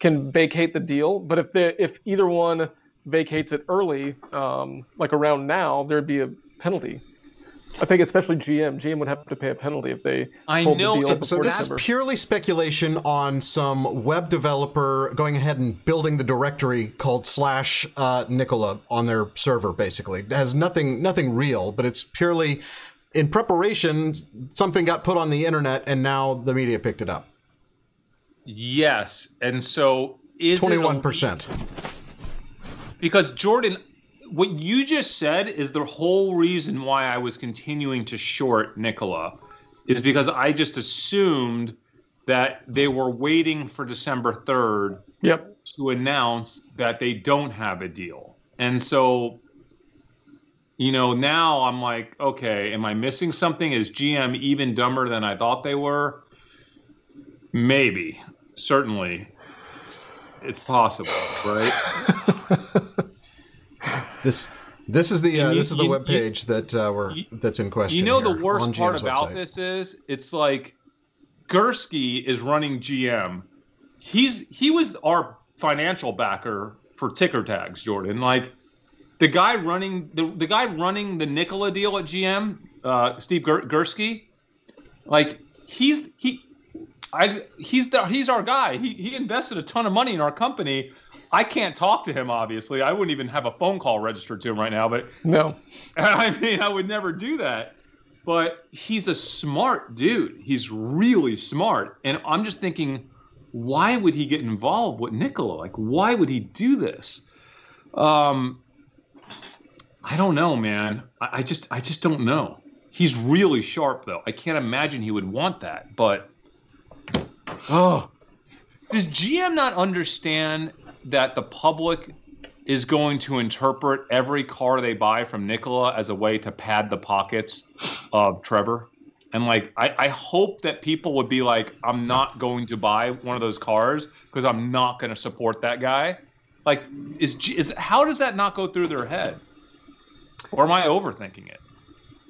can vacate the deal. But if the if either one... vacates it early, um, like around now, there'd be a penalty. I think especially G M. G M would have to pay a penalty if they I pulled know. The deal so, so this December. Is purely speculation on some web developer going ahead and building the directory called slash uh, Nikola on their server, basically. It has nothing, nothing real, but it's purely in preparation. Something got put on the internet and now the media picked it up. Yes, and so is twenty-one percent. Because, Jordan, what you just said is the whole reason why I was continuing to short Nikola, is because I just assumed that they were waiting for December third yep. to announce that they don't have a deal. And so, you know, now I'm like, okay, am I missing something? Is G M even dumber than I thought they were? Maybe, certainly. It's possible, right? this this is the uh, you, this is the web page that uh, we're you, that's in question. You know the worst part about website. This is it's like Gursky is running G M. He's he was our financial backer for ticker tags, Jordan. Like the guy running the the guy running the Nikola deal at G M, uh, Steve Gursky. Like he's he. I he's the, he's our guy. He he invested a ton of money in our company. I can't talk to him, obviously. I wouldn't even have a phone call registered to him right now. But no, I mean, I would never do that. But he's a smart dude. He's really smart. And I'm just thinking, why would he get involved with Nikola? Like, why would he do this? Um, I don't know, man. I, I just I just don't know. He's really sharp, though. I can't imagine he would want that, but. Oh, does G M not understand that the public is going to interpret every car they buy from Nikola as a way to pad the pockets of Trevor? And like, I, I hope that people would be like, I'm not going to buy one of those cars because I'm not going to support that guy. Like, is is how does that not go through their head? Or am I overthinking it?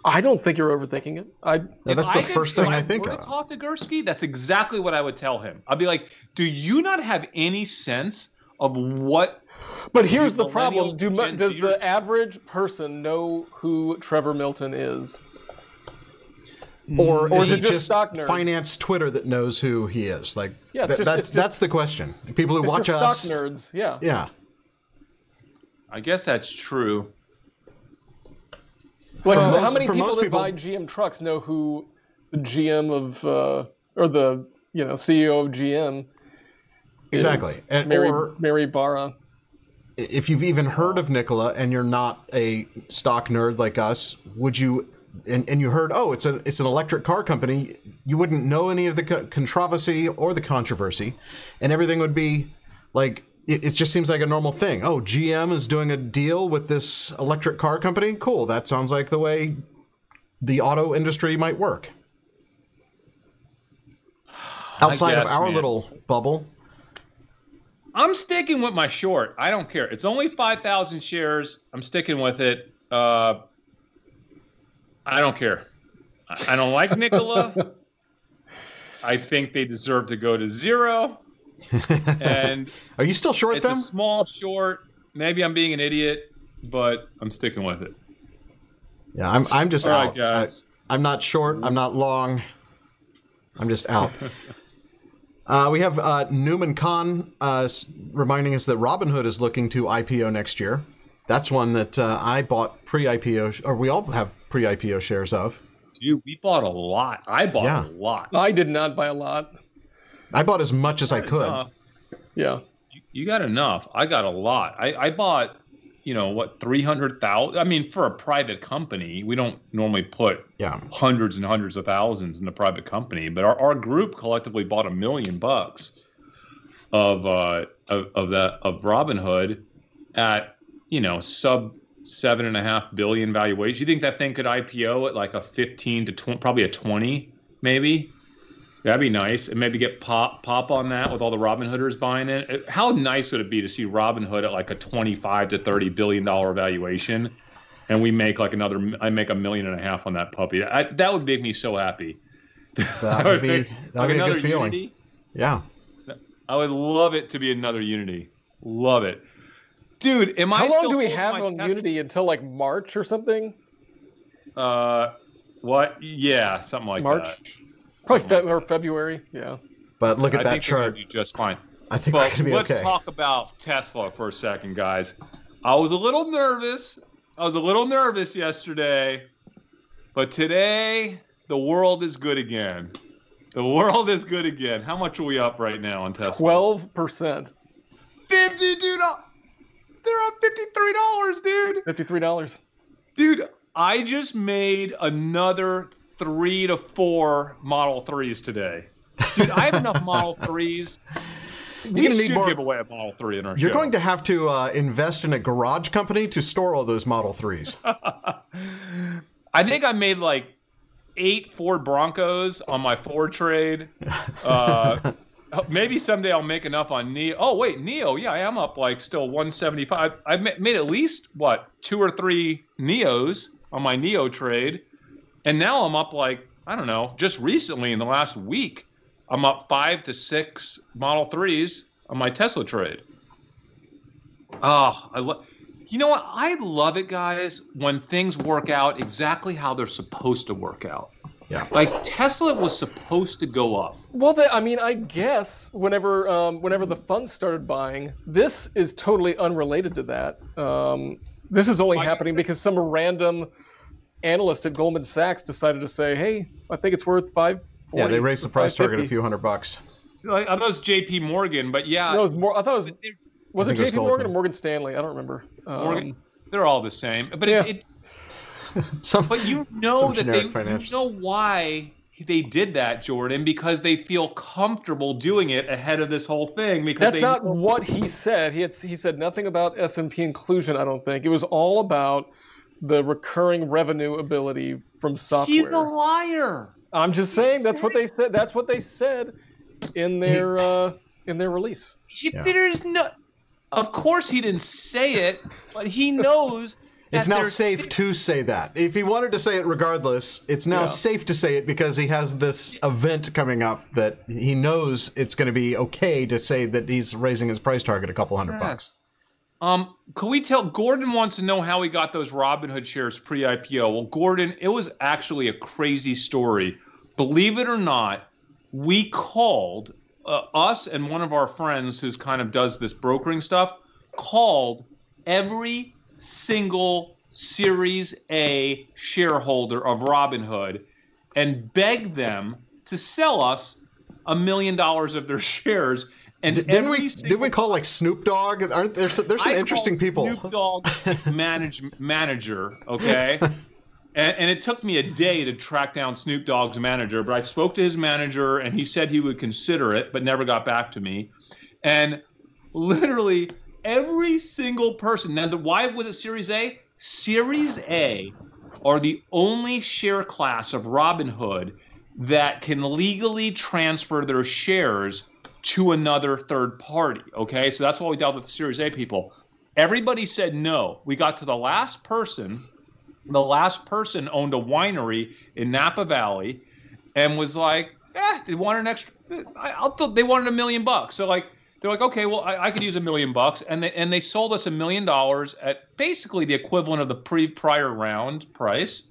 I don't think you're overthinking it. I, no, that's the I first thing I think of. If I talk to Gursky, that's exactly what I would tell him. I'd be like, do you not have any sense of what... But here's the problem. Do, does Zers the average person know who Trevor Milton is? Or, or is, is it just stock nerds? Finance Twitter that knows who he is? Like, yeah, th just, that, just, that's the question. People who it's watch just us... stock nerds, yeah. Yeah. I guess that's true. Like, uh, most, how many people that people... buy G M trucks know who the G M of, uh, or the, you know, C E O of G M is? Exactly. And Mary, or Mary Barra. If you've even heard of Nikola and you're not a stock nerd like us, would you, and, and you heard, oh, it's, a, it's an electric car company, you wouldn't know any of the controversy or the controversy, and everything would be like, it, it just seems like a normal thing. Oh, G M is doing a deal with this electric car company? Cool, that sounds like the way the auto industry might work. Outside guess, of our man. little bubble. I'm sticking with my short. I don't care. It's only five thousand shares. I'm sticking with it. Uh, I don't care. I don't like Nikola. I think they deserve to go to zero. And are you still short it's them? It's a small short. Maybe I'm being an idiot, but I'm sticking with it. Yeah, I'm I'm just All out. Right, guys. I, I'm not short. I'm not long. I'm just out. Uh, we have uh, Newman Khan uh, reminding us that Robinhood is looking to I P O next year. That's one that uh, I bought pre I P O, or we all have pre I P O shares of. Dude, we bought a lot. I bought yeah. a lot. I did not buy a lot. I bought as much as I could. Enough. Yeah. You, you got enough. I got a lot. I, I bought, you know, what, three hundred thousand? I mean, for a private company, we don't normally put yeah. hundreds and hundreds of thousands in the private company, but our, our group collectively bought a million bucks of uh of, of the of Robinhood at, you know, sub seven and a half billion valuation. You think that thing could I P O at like a fifteen to twenty, probably a twenty, maybe? That'd be nice. And maybe get pop pop on that with all the Robinhooders buying it. How nice would it be to see Robinhood at like a twenty-five to thirty billion dollar valuation, and we make like another, I make a million and a half on that puppy. I, that would make me so happy. That would be, that would like be a good feeling. Unity. Yeah. I would love it to be another Unity. Love it. Dude, am I How long still do we have on Tesla? Unity until like March or something? Uh, what? Yeah, something like March. that. Probably February or February, yeah. But look at I that think chart. Be just fine. I think we're gonna be let's okay. talk about Tesla for a second, guys. I was a little nervous. I was a little nervous yesterday, but today the world is good again. The world is good again. How much are we up right now on Tesla? Twelve percent. Fifty-two dollars. They're up fifty-three dollars, dude. Fifty-three dollars. Dude, I just made another three to four Model threes today. Dude, I have enough Model threes. We You're should need more. give away a Model three in our You're show. going to have to uh, invest in a garage company to store all those Model threes. I think I made like eight Ford Broncos on my Ford trade. Uh, maybe someday I'll make enough on N I O. Oh, wait, N I O. Yeah, I am up like still one seventy-five. I've made at least, what, two or three N I Os on my N I O trade. And now I'm up like, I don't know, just recently in the last week, I'm up five to six Model threes on my Tesla trade. Oh, I lo- you know what? I love it, guys, when things work out exactly how they're supposed to work out. Yeah. Like Tesla was supposed to go up. Well, they, I mean, I guess whenever um, whenever the funds started buying, this is totally unrelated to that. Um, this is only like happening because some random analyst at Goldman Sachs decided to say, hey, I think it's worth five. Yeah, they raised the price target a few hundred bucks. I thought it was J P Morgan, but yeah. No, it was more, I thought it was, was it J P Morgan or Morgan Stanley? I don't remember. Um, Morgan, they're all the same. But yeah. it, it some, but you know that they you know why they did that, Jordan, because they feel comfortable doing it ahead of this whole thing. Because That's they, not what he said. He had, he said nothing about S and P inclusion, I don't think. It was all about the recurring revenue ability from software. He's a liar. I'm just saying that's what they said. That's what they said in their uh, in their release. He, yeah. There's no. Of course, he didn't say it, but he knows. It's now safe to say that. If he wanted to say it, regardless, it's now yeah. safe to say it because he has this event coming up that he knows it's going to be okay to say that he's raising his price target a couple hundred yes. bucks. Um, can we tell, Gordon wants to know how he got those Robinhood shares pre I P O. Well, Gordon, it was actually a crazy story. Believe it or not, we called, uh, us and one of our friends who's kind of does this brokering stuff, called every single Series A shareholder of Robinhood and begged them to sell us a million dollars of their shares. And didn't we didn't we call like Snoop Dogg? Aren't there some, there's some I interesting people? Snoop Dogg manage, manager, okay? And, and it took me a day to track down Snoop Dogg's manager, but I spoke to his manager, and he said he would consider it, but never got back to me. And literally every single person. Now, the, why was it Series A? Series A are the only share class of Robinhood that can legally transfer their shares to another third party, okay? So that's why we dealt with the Series A people. Everybody said no. We got to the last person. The last person owned a winery in Napa Valley and was like, eh, they wanted an extra, I, I thought they wanted a million bucks. So like, they're like, okay, well, I, I could use a million bucks. And they, and they sold us a million dollars at basically the equivalent of the pre prior round price.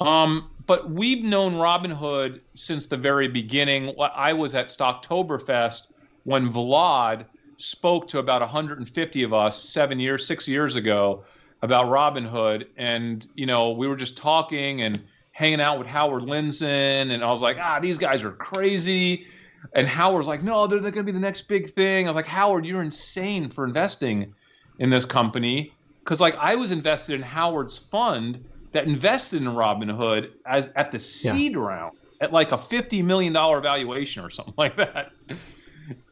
Um, but we've known Robinhood since the very beginning. I was at Stocktoberfest when Vlad spoke to about one hundred fifty of us seven years, six years ago about Robinhood. And, you know, we were just talking and hanging out with Howard Lindzen. And I was like, ah, these guys are crazy. And Howard's like, no, they're, they're going to be the next big thing. I was like, Howard, you're insane for investing in this company. Because, like, I was invested in Howard's fund that invested in Robinhood as at the seed yeah. round at like a fifty million dollars valuation or something like that.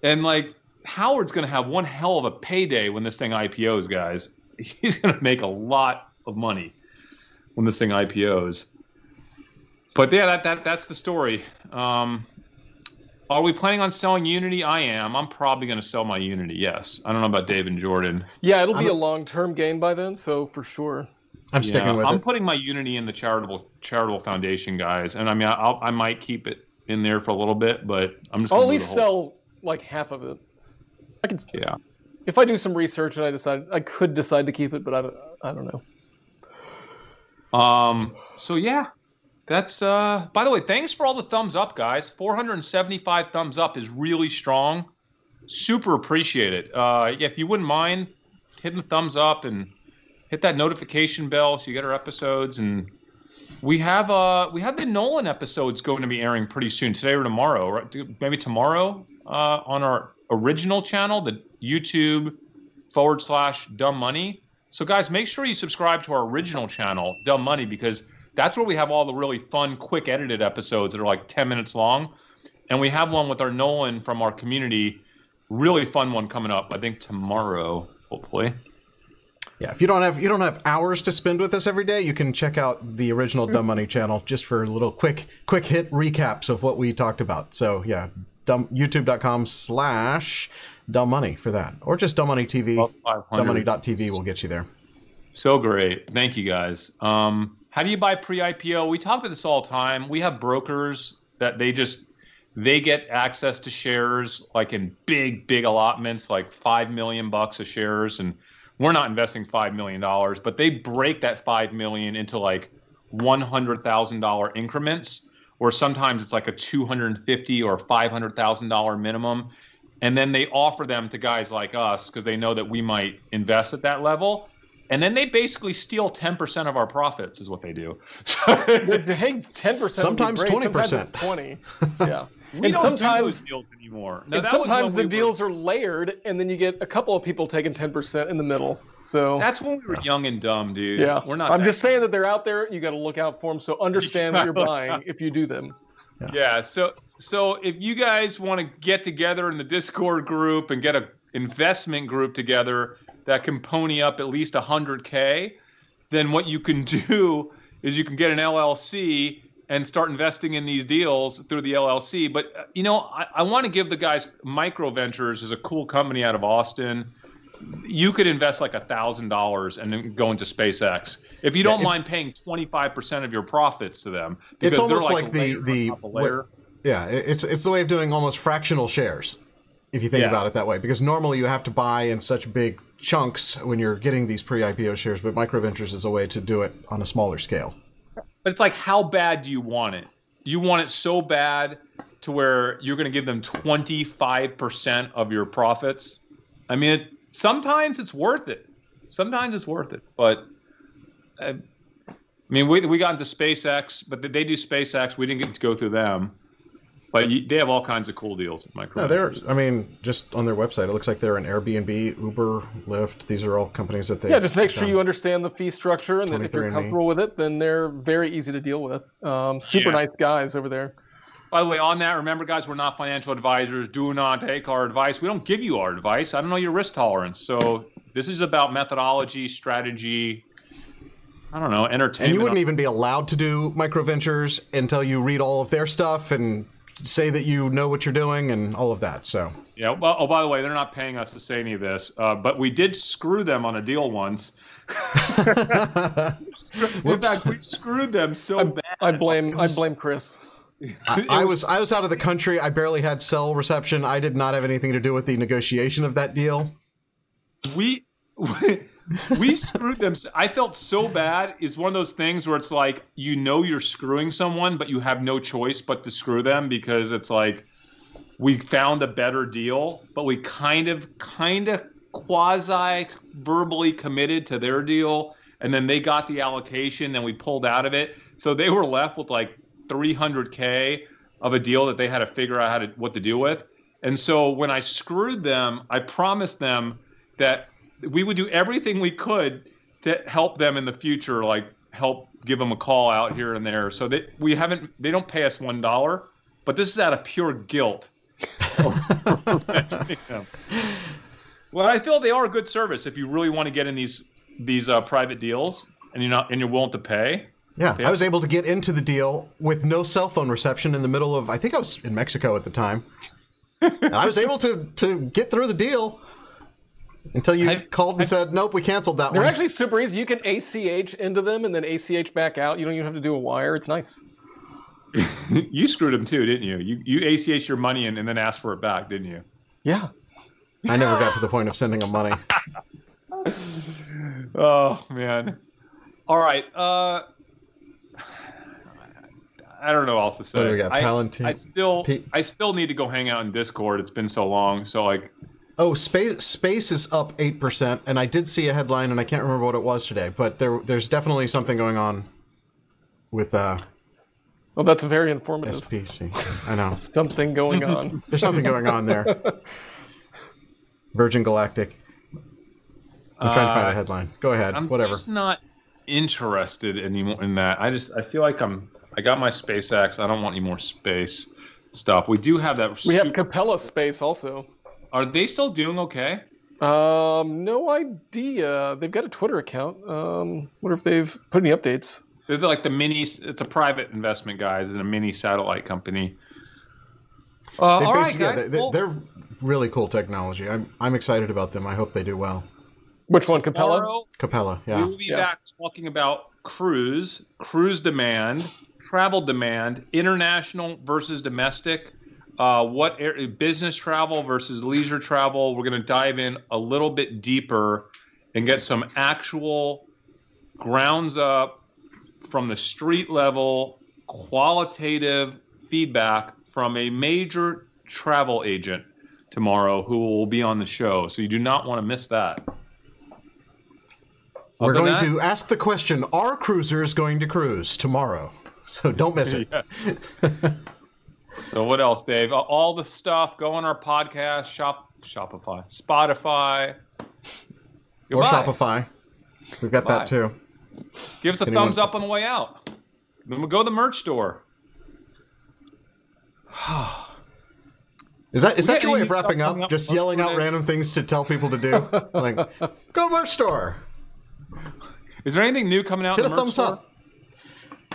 And, like, Howard's going to have one hell of a payday when this thing I P Os, guys. He's going to make a lot of money when this thing I P Os. But, yeah, that, that that's the story. Um, are we planning on selling Unity? I am. I'm probably going to sell my Unity, yes. I don't know about Dave and Jordan. Yeah, it'll be I'm, a long-term gain by then, so for sure. I'm sticking yeah, with I'm it. I'm putting my Unity in the charitable charitable foundation, guys. And, I mean, I'll, I might keep it in there for a little bit, but I'm just going to I'll at least sell, like, half of it. I can still, yeah. If I do some research and I decide, I could decide to keep it, but I don't, I don't know. Um. So yeah, that's. Uh. By the way, thanks for all the thumbs up, guys. four hundred seventy-five thumbs up is really strong. Super appreciate it. Uh. If you wouldn't mind hitting the thumbs up and hit that notification bell so you get our episodes. And we have uh we have the Nolan episodes going to be airing pretty soon, today or tomorrow, right? Maybe tomorrow. Uh. On our original channel, the YouTube forward slash Dumb Money. So guys, make sure you subscribe to our original channel, Dumb Money, because that's where we have all the really fun, quick edited episodes that are like ten minutes long. And we have one with our Nolan from our community, really fun one coming up, I think tomorrow, hopefully. Yeah, if you don't have you don't have hours to spend with us every day, you can check out the original Dumb Money channel just for a little quick quick hit recaps of what we talked about. So yeah, youtube.com slash Dumb Money for that, or just Dumb Money T V. Dumb Money dot T V will get you there. So great, thank you guys. Um, how do you buy pre-I P O? We talk about this all the time. We have brokers that they just they get access to shares like in big big allotments, like five million bucks of shares, and we're not investing five million dollars, but they break that five million into like one hundred thousand dollar increments, or sometimes it's like a two hundred and fifty or five hundred thousand dollar minimum. And then they offer them to guys like us because they know that we might invest at that level. And then they basically steal ten percent of our profits is what they do. So ten percent sometimes twenty percent. Sometimes twenty. Yeah. We and don't sometimes, do those deals anymore. Now, and sometimes the we deals were, are layered, and then you get a couple of people taking ten percent in the middle. So that's when we were young and dumb, dude. Yeah. We're not I'm just saying that they're out there. You got to look out for them. So understand what you're buying if you do them. Yeah. yeah so so if you guys want to get together in the Discord group and get a investment group together that can pony up at least one hundred K, then what you can do is you can get an L L C and start investing in these deals through the L L C. But you know, I, I want to give the guys, Micro Ventures is a cool company out of Austin. You could invest like a thousand dollars and then go into SpaceX if you don't yeah, mind paying twenty-five percent of your profits to them. It's almost like, like the the what, yeah, it's it's the way of doing almost fractional shares if you think yeah. about it that way, because normally you have to buy in such big chunks when you're getting these pre-I P O shares, but Microventures is a way to do it on a smaller scale. But it's like, how bad do you want it? You want it so bad to where you're going to give them twenty-five percent of your profits? I mean, it. Sometimes it's worth it. Sometimes it's worth it. But, uh, I mean, we we got into SpaceX, but they do SpaceX. We didn't get to go through them. But you, they have all kinds of cool deals. No, they're, I mean, just on their website, it looks like they're an Airbnb, Uber, Lyft. These are all companies that they... Yeah, just make sure you understand the fee structure, and then if you're comfortable with it, then they're very easy to deal with. Um, super yeah. nice guys over there. By the way, on that, remember, guys, we're not financial advisors. Do not take our advice. We don't give you our advice. I don't know your risk tolerance. So this is about methodology, strategy, I don't know, entertainment. And you wouldn't even be allowed to do micro ventures until you read all of their stuff and say that you know what you're doing and all of that. So yeah. Well, oh, by the way, they're not paying us to say any of this, uh, but we did screw them on a deal once. In fact, we screwed them so I, bad. I blame. I blame Chris. I, I was I was out of the country. I barely had cell reception. I did not have anything to do with the negotiation of that deal. We we, we screwed them. I felt so bad. It's one of those things where it's like, you know, you're screwing someone, but you have no choice but to screw them, because it's like, we found a better deal, but we kind of kind of quasi verbally committed to their deal, and then they got the allocation and we pulled out of it. So they were left with like three hundred K of a deal that they had to figure out how to, what to do with. And so when I screwed them, I promised them that we would do everything we could to help them in the future, like help give them a call out here and there. So that we haven't, they don't pay us one dollar, but this is out of pure guilt. Well, I feel they are a good service if you really want to get in these these uh, private deals and you're not and you're willing to pay. Yeah, okay. I was able to get into the deal with no cell phone reception in the middle of, I think I was in Mexico at the time. And I was able to to get through the deal until you I, called and I, said, nope, we canceled that they're one. They're actually super easy. You can A C H into them and then A C H back out. You don't even have to do a wire. It's nice. You screwed them too, didn't you? You you A C H your money in and then asked for it back, didn't you? Yeah. I never got to the point of sending them money. Oh, man. All right. Uh, I don't know what else to say. What do we got? Palantir. I, I, still, I still need to go hang out in Discord. It's been so long. So like. Oh, space, space is up eight percent. And I did see a headline, and I can't remember what it was today. But there, there's definitely something going on with... Uh, well, that's very informative. S P C. I know. Something going on. There's something going on there. Virgin Galactic. I'm trying to find a headline. Go ahead. I'm whatever. I'm just not interested anymore in that. I just I feel like I'm I got my SpaceX. I don't want any more space stuff. We do have that. We have Capella Space also. Are they still doing okay? Um, no idea. They've got a Twitter account. Um, wonder if they've put any updates. They're like the mini. It's a private investment, guys, and a mini satellite company. Uh, they all right, guys. Yeah, they, they, well, they're really cool technology. I'm I'm excited about them. I hope they do well. Which one, Capella? Tomorrow, Capella, yeah. We will be yeah. back talking about cruise, cruise demand, travel demand, international versus domestic, uh, what air, business travel versus leisure travel. We're going to dive in a little bit deeper and get some actual grounds up from the street level qualitative feedback from a major travel agent tomorrow who will be on the show. So you do not want to miss that. We're going that? to ask the question, are cruisers going to cruise tomorrow? So don't miss it. So what else, Dave? All the stuff, go on our podcast, shop, Shopify, Spotify. Goodbye. Or Shopify. We've got Goodbye. that too. Give us a Anyone? thumbs up on the way out. Then we'll go to the merch store. Is that is we that your way of wrapping up? up? Just yelling out random things to tell people to do? Like, go to merch store. Is there anything new coming out? Hit in the a merch thumbs store? up.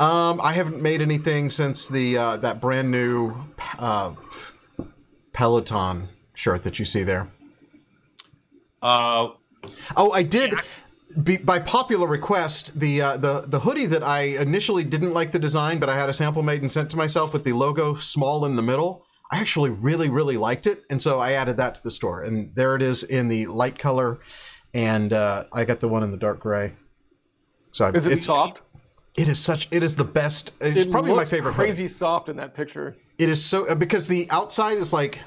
Um, I haven't made anything since the uh, that brand new uh, Peloton shirt that you see there. Uh, oh, I did. Yeah. Be, by popular request, the uh, the the hoodie that I initially didn't like the design, but I had a sample made and sent to myself with the logo small in the middle. I actually really, really liked it, and so I added that to the store. And there it is in the light color, and uh, I got the one in the dark gray. So is I, it it's, soft? It is such. It is the best. It's it probably my favorite. Crazy hoodie. Soft in that picture. It is so because the outside is like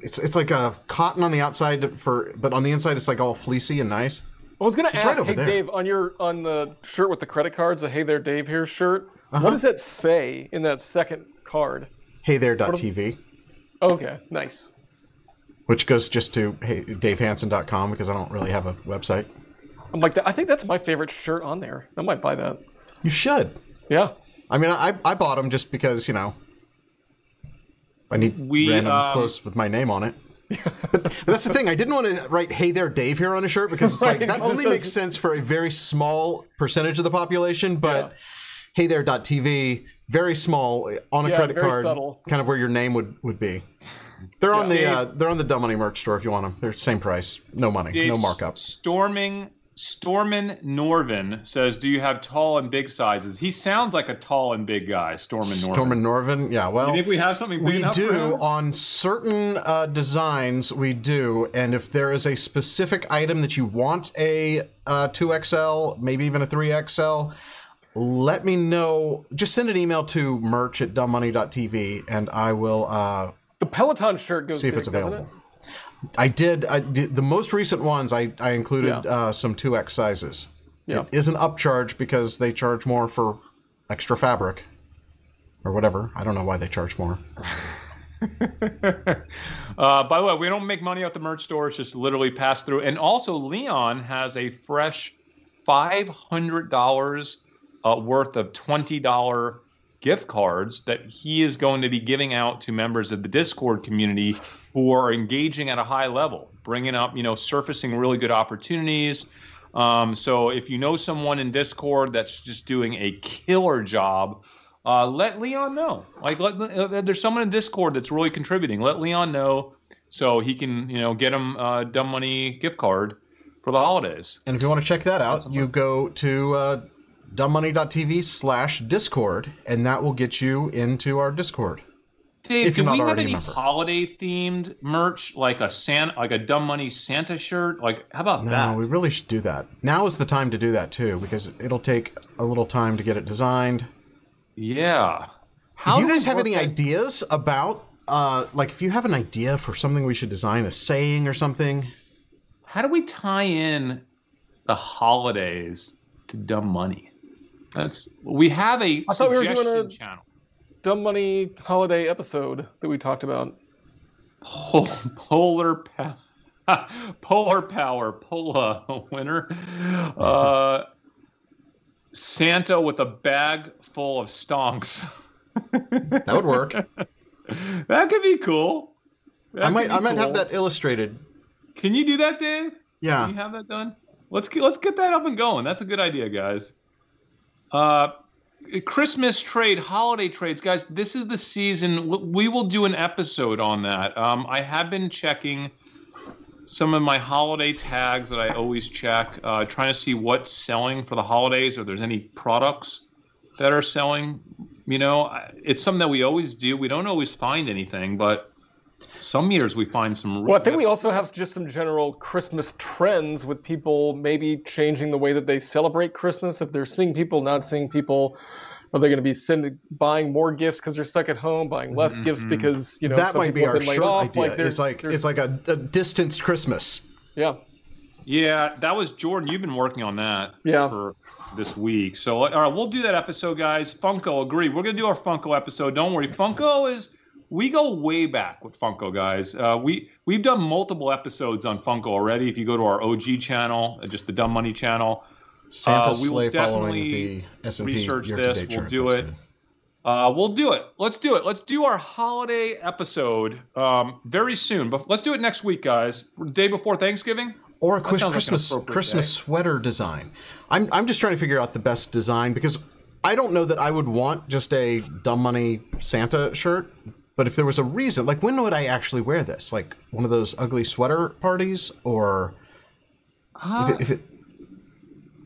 it's it's like a cotton on the outside for, but on the inside it's like all fleecy and nice. I was gonna it's ask, right hey there. Dave, on your on the shirt with the credit cards, the "Hey There, Dave" here shirt. Uh-huh. What does that say in that second card? Hey There T V. Okay, nice. Which goes just to hey, Dave Hansen dot com because I don't really have a website. I'm like, I think that's my favorite shirt on there. I might buy that. You should. Yeah. I mean, I I bought them just because you know I need we, random um, clothes with my name on it. but, but that's the thing. I didn't want to write "Hey there, Dave" here on a shirt because it's right, like that only makes sense for a very small percentage of the population. But yeah. "Hey there" .tv, very small on a yeah, credit card, subtle. Kind of where your name would would be. They're yeah, on the Dave, uh, they're on the Dumb Money merch store if you want them. They're the same price, no money, Dave, no markup. Stormin Stormin Norvin says, "Do you have tall and big sizes?" He sounds like a tall and big guy, Stormin Norvin. Stormin Norvin, yeah. Well, you think we have something big we enough do for him? On certain uh, designs. We do, and if there is a specific item that you want a uh, two X L, maybe even a three X L. Let me know. Just send an email to merch at dumbmoney dot t v and I will uh, the Peloton shirt goes see if it's available. It? I did. I did the most recent ones. I, I included yeah. uh, some two X sizes. Yeah. It is an upcharge because they charge more for extra fabric or whatever. I don't know why they charge more. uh, by the way, we don't make money at the merch store. It's just literally passed through. And also, Leon has a fresh five hundred dollars Uh, worth of twenty dollar gift cards that he is going to be giving out to members of the Discord community who are engaging at a high level, bringing up, you know, surfacing really good opportunities. Um, so if you know someone in Discord that's just doing a killer job, uh, let Leon know. Like, let, uh, there's someone in Discord that's really contributing. Let Leon know so he can, you know, get him a Dumb Money gift card for the holidays. And if you want to check that out, you go to... Uh... dumbmoney dot t v slash discord and that will get you into our Discord. Dave, if you're do not we already have any holiday themed merch, like a Santa, like a Dumb Money Santa shirt? Like, how about no, that? No, we really should do that. Now is the time to do that too, because it'll take a little time to get it designed. Yeah. How do you guys have any ideas about uh like if you have an idea for something we should design, a saying or something? How do we tie in the holidays to Dumb Money? That's we have a I thought we were doing a channel. Dumb Money holiday episode that we talked about. Pol polar power, polar power, polar winner. Uh, Santa with a bag full of stonks. That would work. That could be cool. That I might I might cool. have that illustrated. Can you do that, Dave? Yeah. Can you have that done? Let's get let's get that up and going. That's a good idea, guys. Uh, Christmas trade, holiday trades, guys. This is the season. We will do an episode on that. Um, I have been checking some of my holiday tags that I always check, uh, trying to see what's selling for the holidays, or if there's any products that are selling. You know, it's something that we always do. We don't always find anything, but some years we find some. Well, I think we also have just some general Christmas trends with people maybe changing the way that they celebrate Christmas. If they're seeing people, not seeing people, are they going to be sending, buying more gifts because they're stuck at home, buying less mm-hmm. gifts because, you know, that some might be our shirt off. idea. Like it's like it's like a, a distanced Christmas. Yeah, yeah, that was Jordan. You've been working on that. Yeah. For this week. So all right, we'll do that episode, guys. Funko, agree. We're going to do our Funko episode. Don't worry, Funko is. We go way back with Funko, guys. Uh, we, we've done multiple episodes on Funko already. If you go to our O G channel, just the Dumb Money channel. Santa uh, we will definitely the S and P research this. We'll do it. Uh, we'll do it. Let's do it. Let's do our holiday episode um, very soon. But let's do it next week, guys. Day before Thanksgiving. Or a quick Christmas like Christmas day. Sweater design. I'm I'm just trying to figure out the best design because I don't know that I would want just a Dumb Money Santa shirt. But if there was a reason, like when would I actually wear this? Like one of those ugly sweater parties, or uh, if it if it,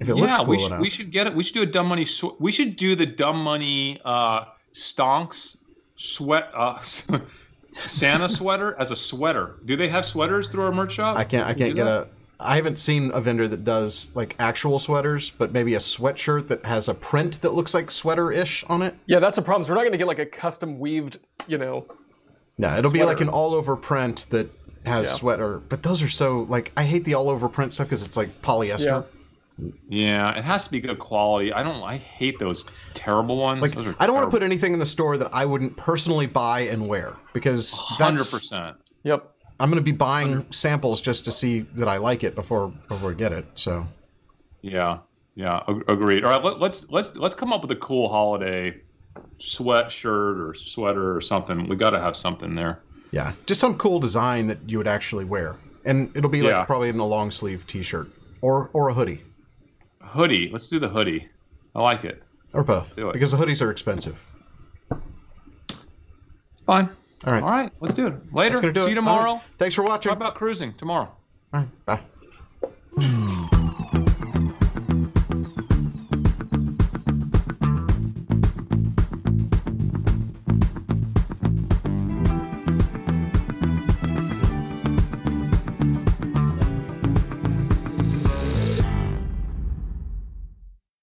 if it yeah, looks cool we should, enough. we should get it. We should do a Dumb Money. Sw we should do the Dumb Money uh, stonks sweat uh, Santa sweater as a sweater. Do they have sweaters through our merch shop? I can't. I can't get that? a. I haven't seen a vendor that does like actual sweaters, but maybe a sweatshirt that has a print that looks like sweater-ish on it. Yeah, that's a problem. So we're not going to get like a custom weaved, you know. No, it'll sweater. be like an all-over print that has yeah. sweater. But those are so like I hate the all-over print stuff because it's like polyester. Yeah. yeah, it has to be good quality. I don't. I hate those terrible ones. Like those are I don't want to put anything in the store that I wouldn't personally buy and wear because one hundred percent. Yep. I'm going to be buying samples just to see that I like it before before I get it. So, yeah, yeah, agreed. All right, let, let's let's let's come up with a cool holiday sweatshirt or sweater or something. We got to have something there. Yeah, just some cool design that you would actually wear. And it'll be like yeah. probably in a long sleeve t-shirt or or a hoodie. Hoodie. Let's do the hoodie. I like it. Or both. Do it. Because the hoodies are expensive. It's fine. All right. All right. Let's do it. Later. Do See it. you tomorrow. Right. Thanks for watching. How about cruising tomorrow? All right. Bye.